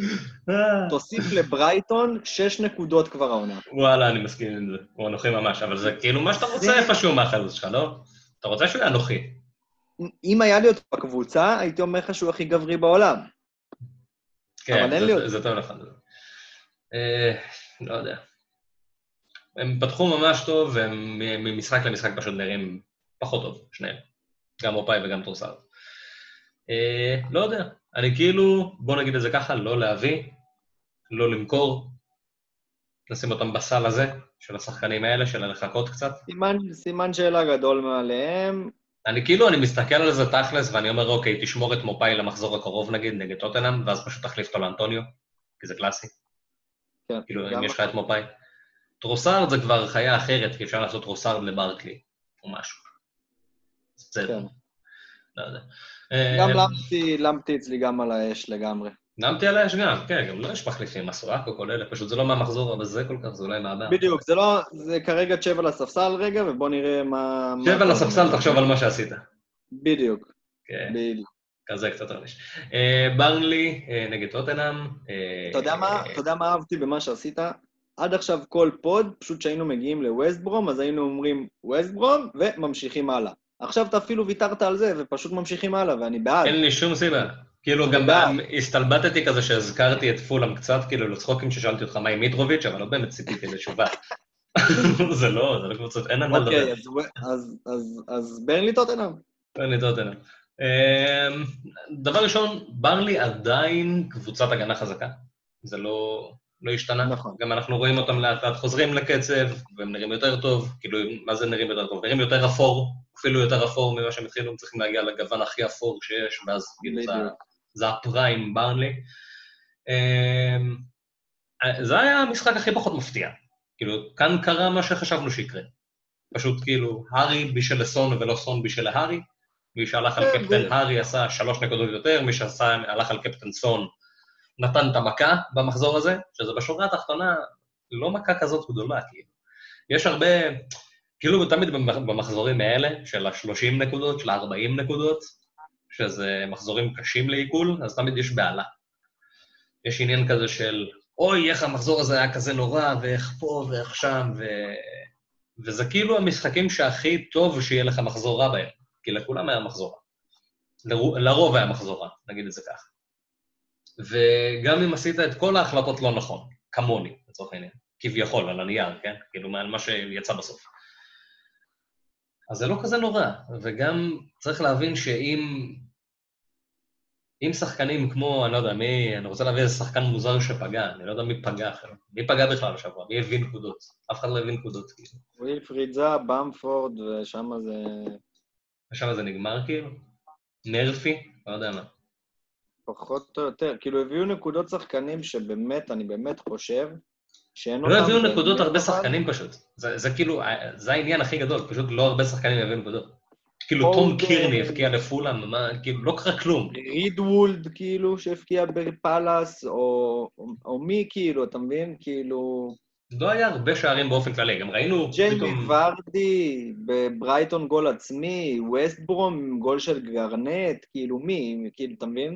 תוסיף לברייטון 6 נקודות כבר העונה. וואלה, אני מסכים עם זה. הוא אנוכי ממש, אבל זה כאילו מה שאתה רוצה איפשהו מהחלוץ שלך, לא? אתה רוצה שהוא יהיה אנוכי. אם היה לי אותו בקבוצה, הייתי אומר לך שהוא הכי גברי בעולם. כן, זה טוב לך. לא יודע. הם פתחו ממש טוב, והם ממשחק למשחק פשוט נראים פחות טוב, שניהם. גם מופאי וגם טרוסארד. לא יודע, אני כאילו, בוא נגיד את זה ככה, לא להביא, לא למכור, נשים אותם בסל הזה, של השחקנים האלה, של הלחקות קצת. סימן שאלה גדול מעליהם. אני כאילו, אני מסתכל על זה תכלס, ואני אומר, אוקיי, תשמור את מופאי למחזור הקרוב נגיד, נגד טוטנהאם, ואז פשוט תחליף אותו לאנטוניו, כי זה קלאסי. כן. כאילו, אם יש לך את מופאי. טרוסארד זה כבר חיה אחרת, כי אפשר לעשות טרוסארד לברקלי, או משהו. בסדר. לא יודע. גם למתי אצלי גם על האש לגמרי. למתי על האש גם, כן, גם לא יש מחליפים, מסורק או כל אלה, פשוט זה לא מהמחזור, אבל זה כל כך, זה אולי מהבא. בדיוק, זה לא, זה כרגע תשב על הספסל רגע, ובוא נראה מה... תשב על הספסל, תחשוב על מה שעשית. בדיוק. כן, כזה קצת רגיש. ברנלי נגד טוטנהאם. אתה יודע מה אהבתי במה שעשית? עד עכשיו כל פוד, פשוט שהיינו מגיעים לווסט ברום, אז היינו אומרים ווסט ברום, וממשיכים הלאה. עכשיו אתה אפילו ויתרת על זה, ופשוט ממשיכים הלאה, ואני בעד. אין לי שום סיבה. כאילו, גם הסתלבטתי כזה שהזכרתי את פולהאם קצת, כאילו, לצחוקים ששאלתי אותך מה עם מיטרוביץ', אבל לא באמת ציפיתי לתשובה. זה לא, זה לא קבוצות, אין על מה לדבר. אוקיי, אז ברנלי טוטנהאם. ברנלי טוטנהאם. דבר ראשון, ברנלי עדיין קבוצת הגנה חזקה. זה לא השתנה. גם אנחנו רואים אותם לאט, חוזרים לקצב, והם נראים יותר טוב, כאילו, מה זה נראים יותר טוב? נראים יותר אפור, אפילו יותר אפור ממה שהם התחילו, הם צריכים להגיע לגוון הכי אפור שיש, ואז זה הפריים ברנלי. זה היה המשחק הכי פחות מפתיע. כאילו, כאן קרה מה שחשבנו שיקרה. פשוט כאילו, הארי בישל לסון ולא סון בישל להארי, מי שהלך על קפטן הארי עשה 3 נקודות יותר, מי שהלך על קפטן סון נתן את המכה במחזור הזה, שזה בשורה התחתונה לא מכה כזאת גדולה, כאילו. יש הרבה... כאילו תמיד במחזורים האלה, של ה-30 נקודות, של ה-40 נקודות, שזה מחזורים קשים לעיכול, אז תמיד יש בעלה. יש עניין כזה של, אוי, איך המחזור הזה היה כזה נורא, ואיך פה ואיך שם, וזה כאילו המשחקים שהכי טוב שיהיה לך מחזורה בהם, כי לכולם היה מחזורה. לרוב היה מחזורה, נגיד את זה כך. וגם אם עשית את כל ההחלטות לא נכון, כמוני, לצורך העניין, כביכול, על הנייר, כן? כאילו מה שיצא בסוף. אז זה לא כזה נורא, וגם צריך להבין שאם עם שחקנים כמו, אני לא יודע, אני רוצה להביא איזה שחקן מוזר שפגע, אני לא יודע מי פגע אחר. מי פגע בכלל השבוע? מי הביא נקודות? אף אחד לא הביא נקודות, כאילו. וילפריד זאב, במפורד, ושמה זה... ושמה זה נגמר, כאילו? נרפי? לא יודע מה. פחות או יותר. כאילו, הביאו נקודות שחקנים שבאמת, אני באמת חושב, לא הביאו נקודות הרבה שחקנים פשוט. זה כאילו, זה העניין הכי גדול, פשוט לא הרבה שחקנים הביאו נקודות. כאילו, תום קירני הפקיע לפולאם, כאילו, לא קרה כלום. רידוולד, כאילו, שהפקיע בפלאס, או מי, כאילו, אתה מבין? כאילו... לא היה הרבה שערים באופן כללי, גם ראינו... ג'יימי ורדי, בברייטון גול עצמי, ווסטברום, גול של גרנט, כאילו, מי? כאילו, אתה מבין?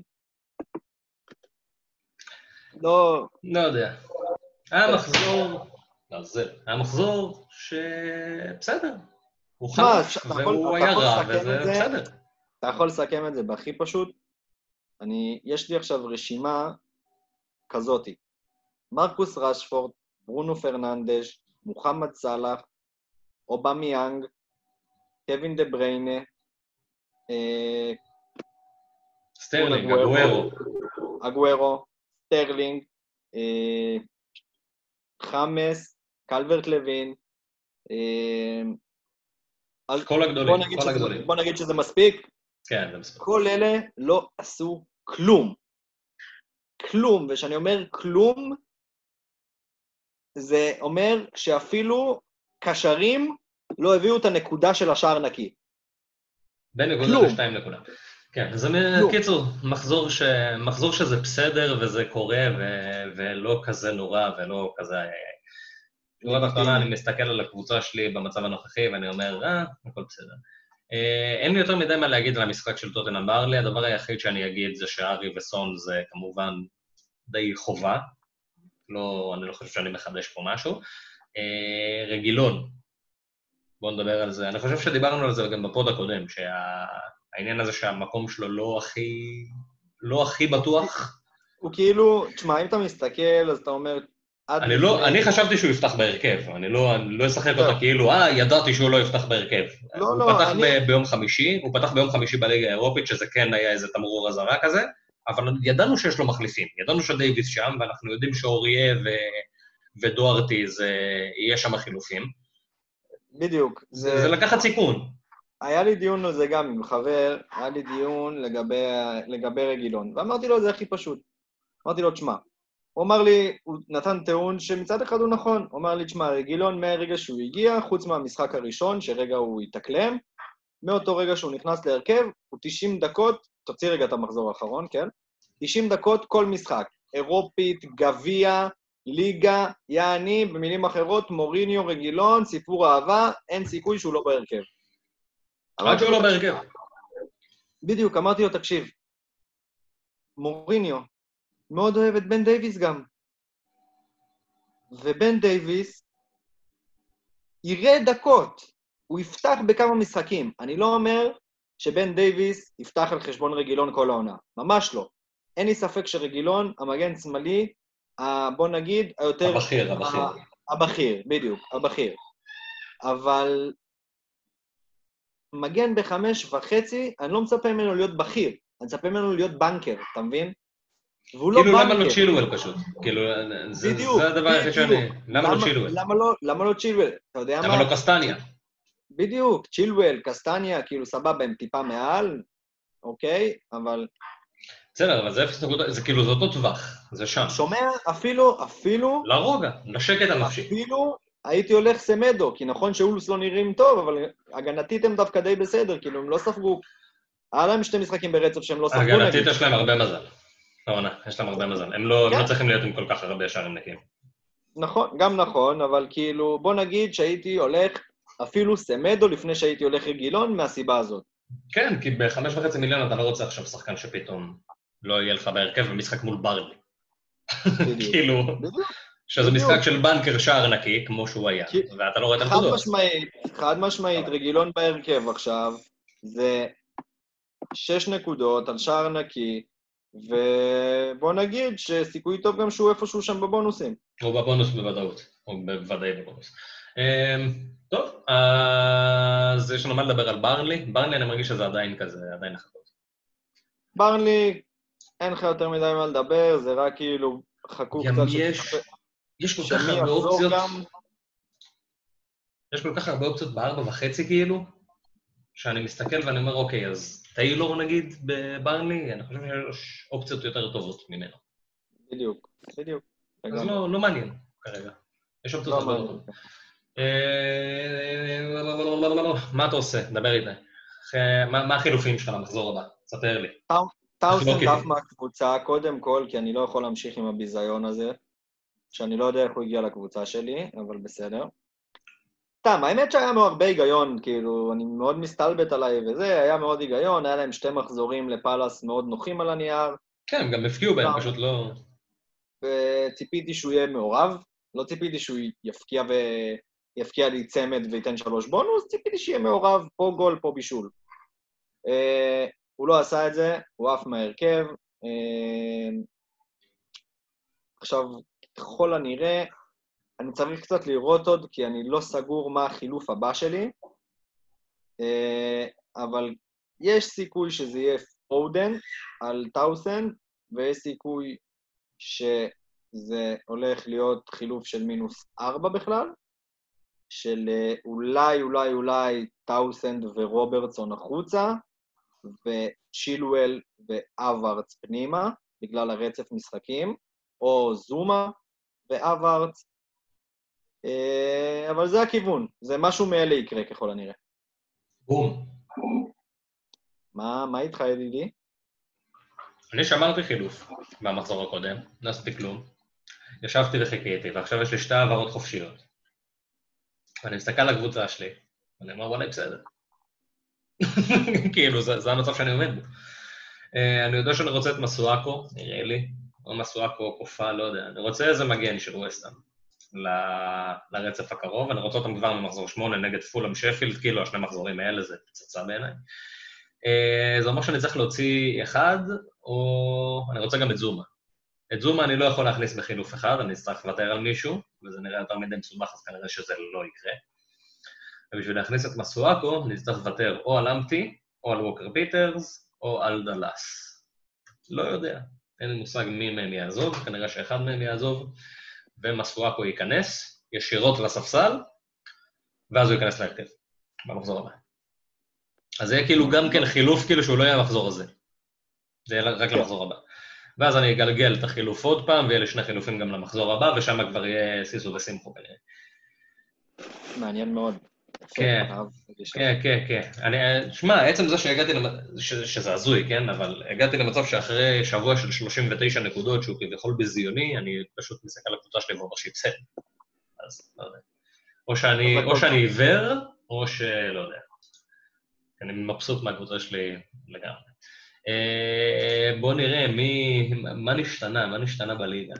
לא... לא יודע. המחזור... לא, זה... המחזור ש... בסדר. הוא חף, והוא היה רע, וזה בסדר. אתה יכול לסכם את זה בהכי פשוט. יש לי עכשיו רשימה כזאת. מרקוס רשפורד, ברונו פרננדש, מוחמד סלאח, אובמיאנג, קווין דה בריינה, סטרלינג, אגוורו, סטרלינג, חמאס, קלברט לוין, כל הגדולים, כל הגדולים. בוא נגיד שזה מספיק. כן, זה מספיק. כל אלה לא עשו כלום. כלום, וכשאני אומר כלום, זה אומר שאפילו קשרים לא הביאו את הנקודה של השער נקי. בין נקודה לשתיים נקודה. כן, אז קיצור, מחזור שזה בסדר וזה קורה ולא כזה נורא ולא כזה... תגובה תחתונה, אני מסתכל על הקבוצה שלי במצב הנוכחי, ואני אומר, הכל בסדר. אין לי יותר מדי מה להגיד על המשחק של טוטנהאם ברנלי, הדבר היחיד שאני אגיד זה שארי וסון זה כמובן די חובה, אני לא חושב שאני מחדש פה משהו. רגילון, בואו נדבר על זה. אני חושב שדיברנו על זה גם בפוד הקודם, שהעניין הזה שהמקום שלו לא הכי בטוח. הוא כאילו, תשמע, אם אתה מסתכל, אז אתה אומר, אני חשבתי שהוא יפתח בהרכב, אני לא אשחק אותה כאילו, ידעתי שהוא לא יפתח בהרכב. הוא פתח ביום חמישי, הוא פתח ביום חמישי בליגה האירופית, שזה כן היה איזה תמרור הזרה כזה, אבל ידענו שיש לו מחליפים, ידענו שדייביס שם, ואנחנו יודעים שאוריה ודוארטי יהיה שם החילופים. בדיוק. זה לקחת סיכון. היה לי דיון על זה גם עם חבר, היה לי דיון לגבי רגילון, ואמרתי לו, זה הכי פשוט. אמרתי לו, תשמע, הוא אמר לי, הוא נתן טיעון שמצד אחד הוא נכון, הוא אמר לי, תשמע, רגילון מהרגע שהוא הגיע, חוץ מהמשחק הראשון, שרגע הוא התאקלם, מאותו רגע שהוא נכנס להרכב, הוא 90 דקות, תוציא רגע את המחזור האחרון, כן? 90 דקות כל משחק, אירופית, גביה, ליגה, יעני, במילים אחרות, מוריניו, רגילון, סיפור אהבה, אין סיכוי שהוא לא בהרכב. רק שהוא לא בהרכב. בדיוק, אמרתי לו, תקשיב, מוריניו, מאוד אוהב את בן דיוויס גם. ובן דיוויס יראה דקות, הוא יפתח בכמה משחקים. אני לא אומר שבן דיוויס יפתח על חשבון רגילון כל העונה. ממש לא. אין לי ספק שרגילון, המגן שמאלי, בוא נגיד, היותר... הבכיר. הבכיר, בדיוק, הבכיר. אבל מגן ב5.5, אני לא מצפה ממנו להיות בכיר, אני מצפה ממנו להיות בנקר, אתה מבין? כאילו למה לא צ'ילואל פשוט? כאילו, זה הדבר הכי שאני... למה לא צ'ילואל? למה לא צ'ילואל? אתה יודע מה? למה לא קסטניה? בדיוק, צ'ילואל, קסטניה, כאילו סבבה, הם טיפה מעל, אוקיי, אבל... בסדר, אבל זה 0.9, זה כאילו, זה אותו טווח, זה שם. שומע, אפילו... לרוגע, לשקט הנפשי. אפילו הייתי הולך סמדו, כי נכון שאולוס לא נראים טוב, אבל הגנתית הם דווקא די בסדר, כאילו, הם לא ספגו... היה להם שתי משחקים ברצף שהם לא ספגו... הגנתית יש להם הרבה מזל. לא, יש להם הרבה מזל. הם לא צריכים להיות עם כל כך הרבה שערים נקיים. נכון, גם נכון, אבל כאילו, בוא נגיד שהייתי הולך אפילו סמדו לפני שהייתי הולך רגילון מהסיבה הזאת. כן, כי ב5.5 מיליון אתה לא רוצה עכשיו שחקן שפתאום לא יהיה לך בהרכב במשחק מול ברנלי. כאילו, שזה משחק של בנקר שער נקי, כמו שהוא היה, ואתה לא רואה את הנקודות. חד משמעית, רגילון בהרכב עכשיו, זה 6 נקודות על שער נקי, ובוא נגיד שסיכוי טוב גם שהוא איפשהו שם בבונוסים. או בבונוס בוודאות, או בוודאי בבונוס. טוב, אז יש לנו מה לדבר על ברנלי. ברנלי אני מרגיש שזה עדיין כזה, עדיין החלטות. ברנלי, אין לך יותר מדי מה לדבר, זה רק כאילו חכו קצת... יש כל כך הרבה אופציות... יש כל כך הרבה אופציות ב4.5 כאילו, שאני מסתכל ואני אומר, אוקיי, אז טיילור נגיד בברנלי, אני חושב שיש אופציות יותר טובות ממנו. בדיוק, בדיוק. אז לא מעניין כרגע. יש אופציות יותר טובות. מה אתה עושה? דבר איתי. מה החילופים שלך למחזור הבא? ספר לי. טאוסן דף מהקבוצה, קודם כל, כי אני לא יכול להמשיך עם הביזיון הזה, שאני לא יודע איך הוא הגיע לקבוצה שלי, אבל בסדר. סתם, האמת שהיה מאוד הרבה היגיון, כאילו, אני מאוד מסתלבט עליי וזה, היה מאוד היגיון, היה להם שתי מחזורים לפלס מאוד נוחים על הנייר. כן, גם הפקיעו בהם, פשוט לא... וציפיתי שהוא יהיה מעורב, לא ציפיתי שהוא יפקיע לי צמד וייתן 3 בונוס, ציפיתי שיהיה מעורב, פה גול, פה בישול. הוא לא עשה את זה, הוא עף מהרכב. עכשיו, ככל הנראה, אני צריך קצת לראות עוד, כי אני לא סגור מה החילוף הבא שלי, אבל יש סיכוי שזה יהיה פודן על טאוסן, ויש סיכוי שזה הולך להיות חילוף של -4 בכלל, של אולי, אולי, אולי טאוסן ורוברטסון החוצה, וצ'ילואל ואוורץ פנימה, בגלל הרצף משחקים, או זומה ואוורץ, אבל זה הכיוון, זה משהו מאלה יקרה ככל הנראה. בום. מה איתך ידידי? אני שמרתי חילוף במחזור הקודם, לא עשיתי כלום. ישבתי וחיכיתי, ועכשיו יש לי 2 העברות חופשיות. ואני מסתכל על הקבוצה שלי, ואני אומר, וואלה, בסדר. כאילו, זה המצב שאני עומד בו. אני יודע שאני רוצה את מסואקו, נראה לי, או מסואקו או קופה, לא יודע. אני רוצה איזה מגן של ווסטהאם. לרצף הקרוב, אני רוצה אותם כבר במחזור 8 נגד פולהאם שפילד, כאילו השני מחזורים האלה זה פצצה בעיניי. זה אומר שאני צריך להוציא אחד, או אני רוצה גם את זומה. את זומה אני לא יכול להכניס בחילוף אחד, אני צריך לוותר על מישהו, וזה נראה יותר מדי מסובך, אז כנראה שזה לא יקרה. ובשביל להכניס את מסואקו, אני צריך לוותר או על אמפטי, או על ווקר פיטרס, או על דלס. לא יודע, אין לי מושג מי מהם יעזוב, כנראה שאחד מהם יעזוב. ומסואקו ייכנס, ישירות לספסל, ואז הוא ייכנס להרכב, במחזור הבא. אז זה יהיה כאילו גם כן חילוף, כאילו שהוא לא יהיה במחזור הזה. זה יהיה רק למחזור הבא. ואז אני אגלגל את החילוף עוד פעם, ויהיה לי 2 חילופים גם למחזור הבא, ושם כבר יהיה סיסו וסימחו כנראה. מעניין מאוד. כן, כן, כן. שמע, עצם זה שהגעתי, שזה הזוי, כן? אבל הגעתי למצב שאחרי שבוע של 39 נקודות, שהוא כביכול בזיוני, אני פשוט מסתכל לקבוצה שלי ואומר שהיא בסדר. אז לא יודע. או שאני עיוור, או שלא יודע. אני מבסוט מהקבוצה שלי לגמרי. בואו נראה, מה נשתנה? מה נשתנה בליגה?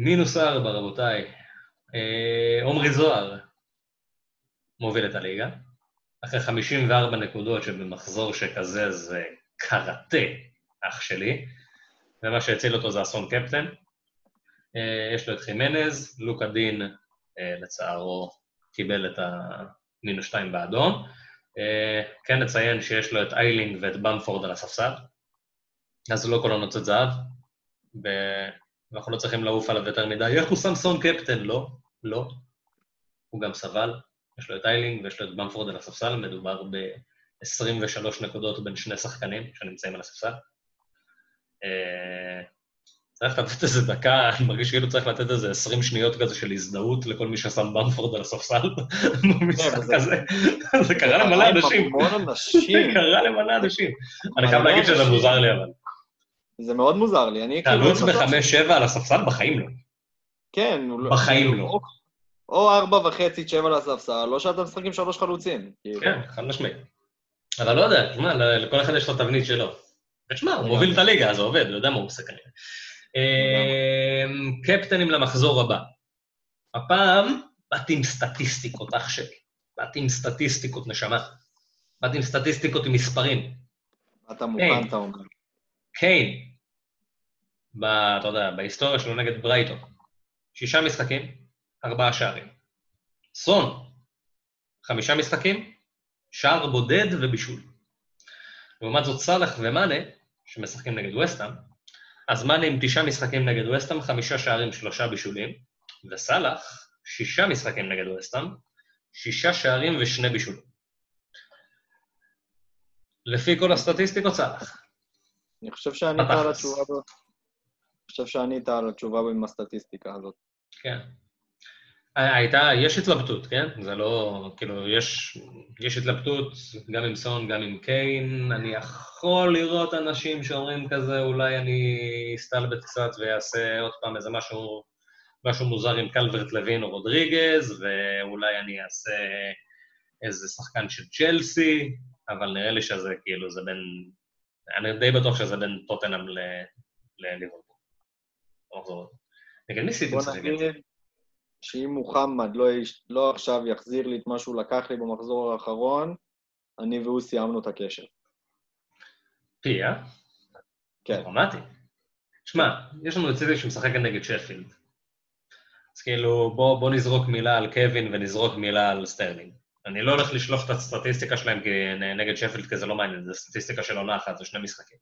-4, רבותיי. עומרי זוהר מוביל את הליגה, אחרי 54 נקודות שבמחזור שכזה זה קראטה, אח שלי, ומה שהציל אותו זה אסון קפטן. יש לו את חימנז, לוקה דין לצערו קיבל את -2 באדום. כן נציין שיש לו את איילינג ואת במפורד על הספסל, אז לא כולו נוצאת זהב, ואנחנו לא צריכים לעוף עליו יותר מדי. איך הוא סמסון קפטן? לא. לא, הוא גם סבל, יש לו את איילינג ויש לו את במפורד על הספסל, מדובר ב-23 נקודות בין 2 שחקנים שנמצאים על הספסל. צריך לתת איזה דקה, אני מרגיש כאילו צריך לתת איזה 20 שניות כזה של הזדהות לכל מי ששם במפורד על הספסל, במשחק כזה. זה קרה למלא אנשים. זה קרה למלא אנשים. אני חייב להגיד שזה מוזר לי, אבל. זה מאוד מוזר לי. תעלוץ ב-5-7 על הספסל בחיים לא. כן, בחיים לא. או 4.5-7 לספסל, לא שאתה משחק עם 3 חלוצים. כן, חד משמעי. אבל לא יודע, תשמע, לכל אחד יש לו תבנית שלו. תשמע, הוא מוביל את הליגה, אז הוא עובד, לא יודע מה הוא עושה כנראה. קפטנים למחזור הבא. הפעם, באתי עם סטטיסטיקות, אח שלי. באתי עם סטטיסטיקות, נשמה. באתי עם סטטיסטיקות עם מספרים. אתה מוכן, אתה אומר. קיין, אתה יודע, בהיסטוריה שלו נגד ברייטון. 6 משחקים, 4 שערים. סון, 5 משחקים, שער בודד ובישול. לעומת זאת סלח ומאנה, שמשחקים נגד ווסטהאם, אז מאנה עם 9 משחקים נגד ווסטהאם, 5 שערים, 3 בישולים, וסלאח, 6 משחקים נגד ווסטהאם, 6 שערים ו2 בישולים. לפי כל הסטטיסטיקות סלאח. אני חושב שענית על התשובה הזאת. אני חושב שענית על התשובה עם הסטטיסטיקה הזאת. כן. יש התלבטות, כן? זה לא, כאילו, יש התלבטות גם עם סון, גם עם קיין. אני יכול לראות אנשים שאומרים כזה, אולי אני אסתלבט קצת ויעשה עוד פעם איזה משהו מוזר עם קלברט לוין או רודריגז, ואולי אני אעשה איזה שחקן של צ'לסי, אבל נראה לי שזה כאילו, זה בין, אני די בטוח שזה בין טוטנהאם לליברפול. נגד מי סיטי משחקת? שאם מוחמד לא עכשיו יחזיר לי את מה שהוא לקח לי במחזור האחרון, אני והוא סיימנו את הקשר. פיה? כן. דרמטי. שמע, יש לנו ציטי שמשחק נגד שפילד. אז כאילו, בוא נזרוק מילה על קווין ונזרוק מילה על סטרלינג. אני לא הולך לשלוף את הסטטיסטיקה שלהם נגד שפילד, כי זה לא מעניין, זה סטטיסטיקה של עונה אחת, זה 2 משחקים.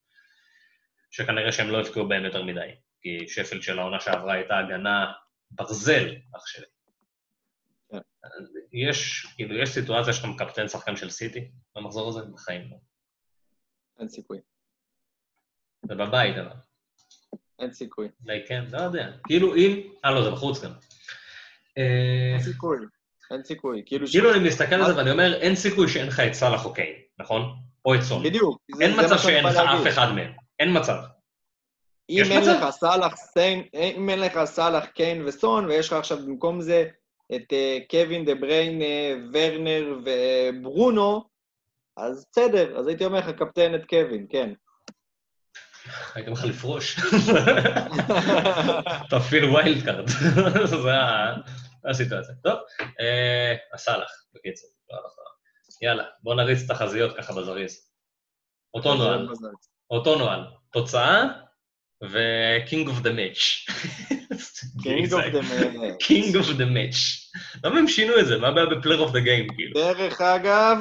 שכנראה שהם לא יפקעו בהם יותר מדי, כי שפילד של העונה שעברה הייתה הגנה ברזל, אח שלי. יש סיטואציה שאתה מקפטן שחקן של סיטי במחזור הזה, בחיים לא. אין סיכוי. זה בבית, אבל. אין סיכוי. אולי כן, לא יודע. כאילו אם... לא, זה בחוץ גם. אין סיכוי. אין סיכוי. כאילו אני מסתכל על זה ואני אומר, אין סיכוי שאין לך את סלאח או קיין, נכון? או את סון. בדיוק. אין מצב שאין לך אף אחד מהם. אין מצב. אם אין לך סלאח, קיין וסון, ויש לך עכשיו במקום זה את קווין, דה בריין, ורנר וברונו, אז בסדר, אז הייתי אומר לך קפטן את קווין, כן. הייתי אומר לך לפרוש. תפעיל ווילד קארד. זה הסיטואציה. טוב, הסלאח, בקיצור. יאללה, בוא נריץ את החזיות ככה בזריז. אותו נועל. אותו נועל. תוצאה? ו-King of the Match. King of the Match. King of the Match. למה הם שינו את זה? מה הבעיה ב-Player of the Game, כאילו? דרך אגב,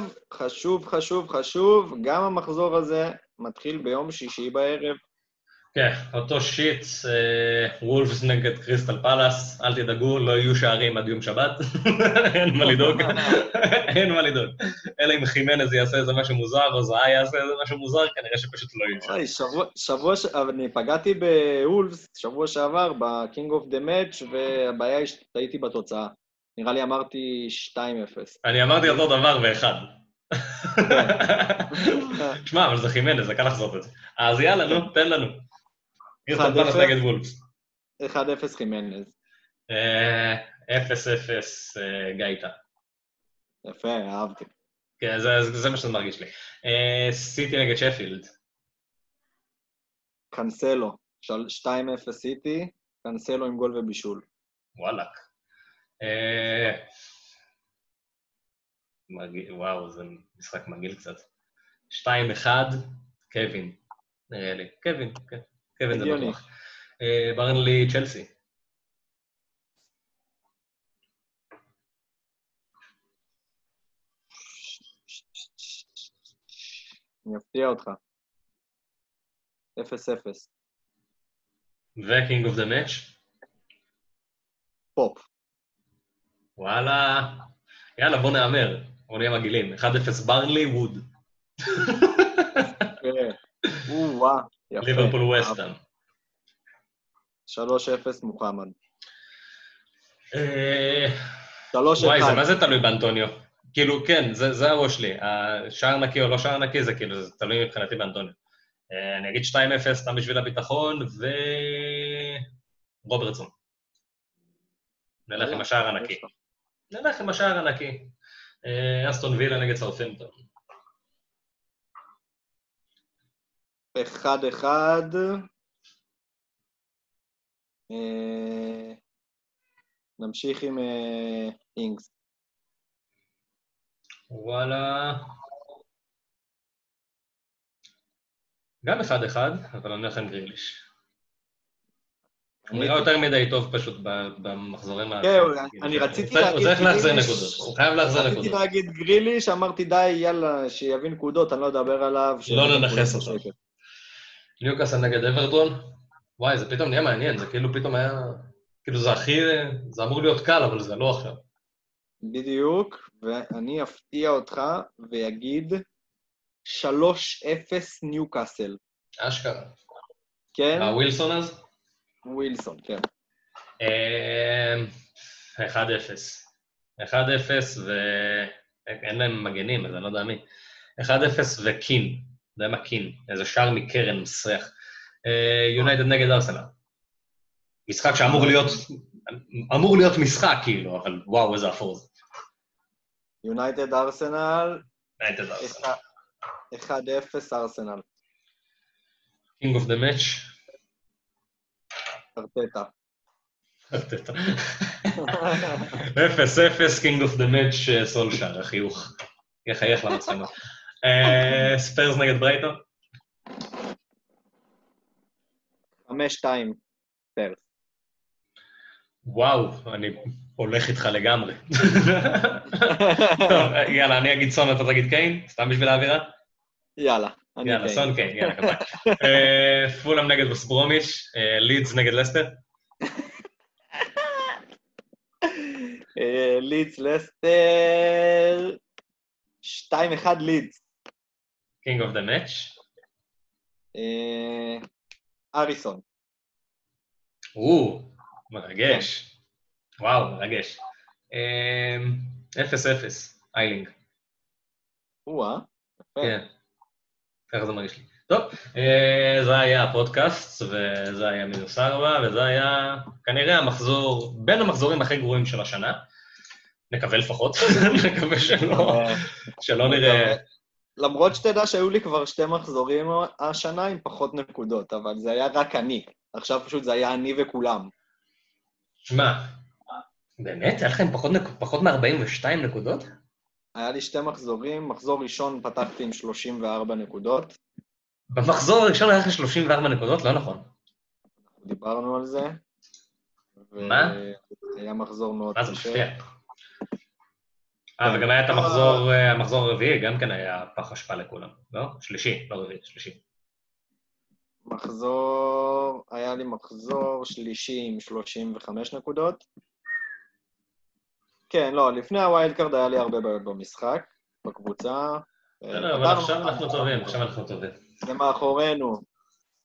חשוב, גם המחזור הזה מתחיל ביום שישי בערב. כן, אותו שיט, וולפס נגד קריסטל פלאס, אל תדאגו, לא יהיו שערים עד יום שבת. אין מה לדאוג. אין מה לדאוג. אלא אם חימנז יעשה איזה משהו מוזר, או זהה יעשה איזה משהו מוזר, כנראה שפשוט לא יהיו שערים. אני פגעתי בוולפס שבוע שעבר, בקינג אוף דה מאץ', והבעיה היא שטעיתי בתוצאה. נראה לי אמרתי 2-0. אני אמרתי אותו דבר באחד. שמע, אבל זה חימנז, זה קל לחזות את זה. אז יאללה, נו, תן לנו. קריסטל פלאס נגד וולפס. 1-0 חימנז. 0-0 גייטה. יפה, אהבתי. כן, זה מה שזה מרגיש לי. סיטי נגד שפילד. קנסלו. 2-0 סיטי, קנסלו עם גול ובישול. וואלק. וואו, זה משחק מגעיל קצת. 2-1, קווין. נראה לי. קווין, כן. קווין זה בטוח. ברנלי צ'לסי. אני אפתיע אותך. 0-0. וקינג אוף דה מאץ'? פופ. וואלה. יאללה, בוא נאמר. בוא נהיה מגילים. 1-0 ברנלי ווד. וואו. ליברפול ווסטהאם. 3-0 מוחמד. 3-1. וואי, זה מה זה תלוי באנטוניו? כאילו, כן, זה הראש לי. שער נקי או לא שער נקי, זה כאילו, זה תלוי מבחינתי באנטוניו. אני אגיד 2-0, סתם בשביל הביטחון, ו... רוברטסון. נלך עם השער הנקי. נלך עם השער הנקי. אסטון וילה נגד סאות'המפטון. 1-1. נמשיך עם אינגס. וואלה. גם 1-1, אבל אני הולך עם גריליש. הוא נראה יותר מדי טוב פשוט במחזורים ה... כן, אני רציתי להגיד... הוא צריך להחזיר נקודות, הוא חייב להחזיר נקודות. רציתי להגיד גריליש, אמרתי די, יאללה, שיביא נקודות, אני לא אדבר עליו. לא ננחס אותו. ניוקאסל נגד אברטון, וואי, זה פתאום נהיה מעניין, זה כאילו פתאום היה, כאילו זה הכי, זה אמור להיות קל, אבל זה לא עכשיו. בדיוק, ואני אפתיע אותך ויגיד 3-0 ניוקאסל. אשכרה. כן. הווילסון אז? ווילסון, כן. 1-0. 1-0 ואין להם מגנים, אז אני לא יודע מי. 1-0 וקין, זה מה קין, איזה שער מקרן מסריח. יונייטד נגד ארסנל. משחק שאמור להיות, אמור להיות משחק כאילו, אבל וואו, איזה אפור זה. יונייטד ארסנל. יונייטד ארסנל. 1-0 ארסנל. King of the match. ארטטה. ארטטה. 0-0, King of the match, סולשר, החיוך. יחייך למצלמה. ספרס נגד ברייטון? 5-2, ספרס. וואו, אני הולך איתך לגמרי. טוב, יאללה, אני אגיד סון, אתה תגיד קיין? סתם בשביל האווירה? יאללה. יאללה, סון קיין, יאללה, כפה. פולאם נגד וסברומיש, לידס נגד לסטר? לידס, לסטר... 2-1 לידס. King of the match? אריסון. מרגש. וואו, מרגש. 0-0, איילינג. כן. ככה זה מרגיש לי. טוב, זה היה הפודקאסט, וזה היה מינוס 4, וזה היה כנראה המחזור, בין המחזורים הכי גרועים של השנה. נקווה לפחות, נקווה שלא נראה... למרות שתדע שהיו לי כבר שתי מחזורים השנה עם פחות נקודות, אבל זה היה רק אני. עכשיו פשוט זה היה אני וכולם. שמע, באמת? היה לכם פחות מ-42 נקודות? היה לי שתי מחזורים, מחזור ראשון פתחתי עם 34 נקודות. במחזור הראשון היה לך 34 נקודות? לא נכון. דיברנו על זה. מה? היה מחזור מאוד קשה. מה זה מפתיע? וגם היה את המחזור הרביעי, גם כן היה פח השפעה לכולם, לא? שלישי, לא רביעי, שלישי. מחזור, היה לי מחזור שלישי עם 35 נקודות. כן, לא, לפני הווילד קארד היה לי הרבה בעיות במשחק, בקבוצה. לא, אבל עכשיו אנחנו טובים, עכשיו אנחנו טובים. זה מאחורינו.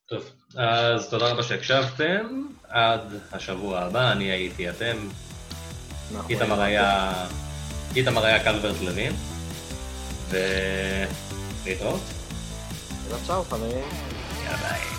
טוב, אז תודה רבה שהקשבתם, עד השבוע הבא, אני הייתי אתם. איתמר היה... איתמר היה קלברט לוין, ולהתראות. יאללה, צ'או חברים. יאללה ביי.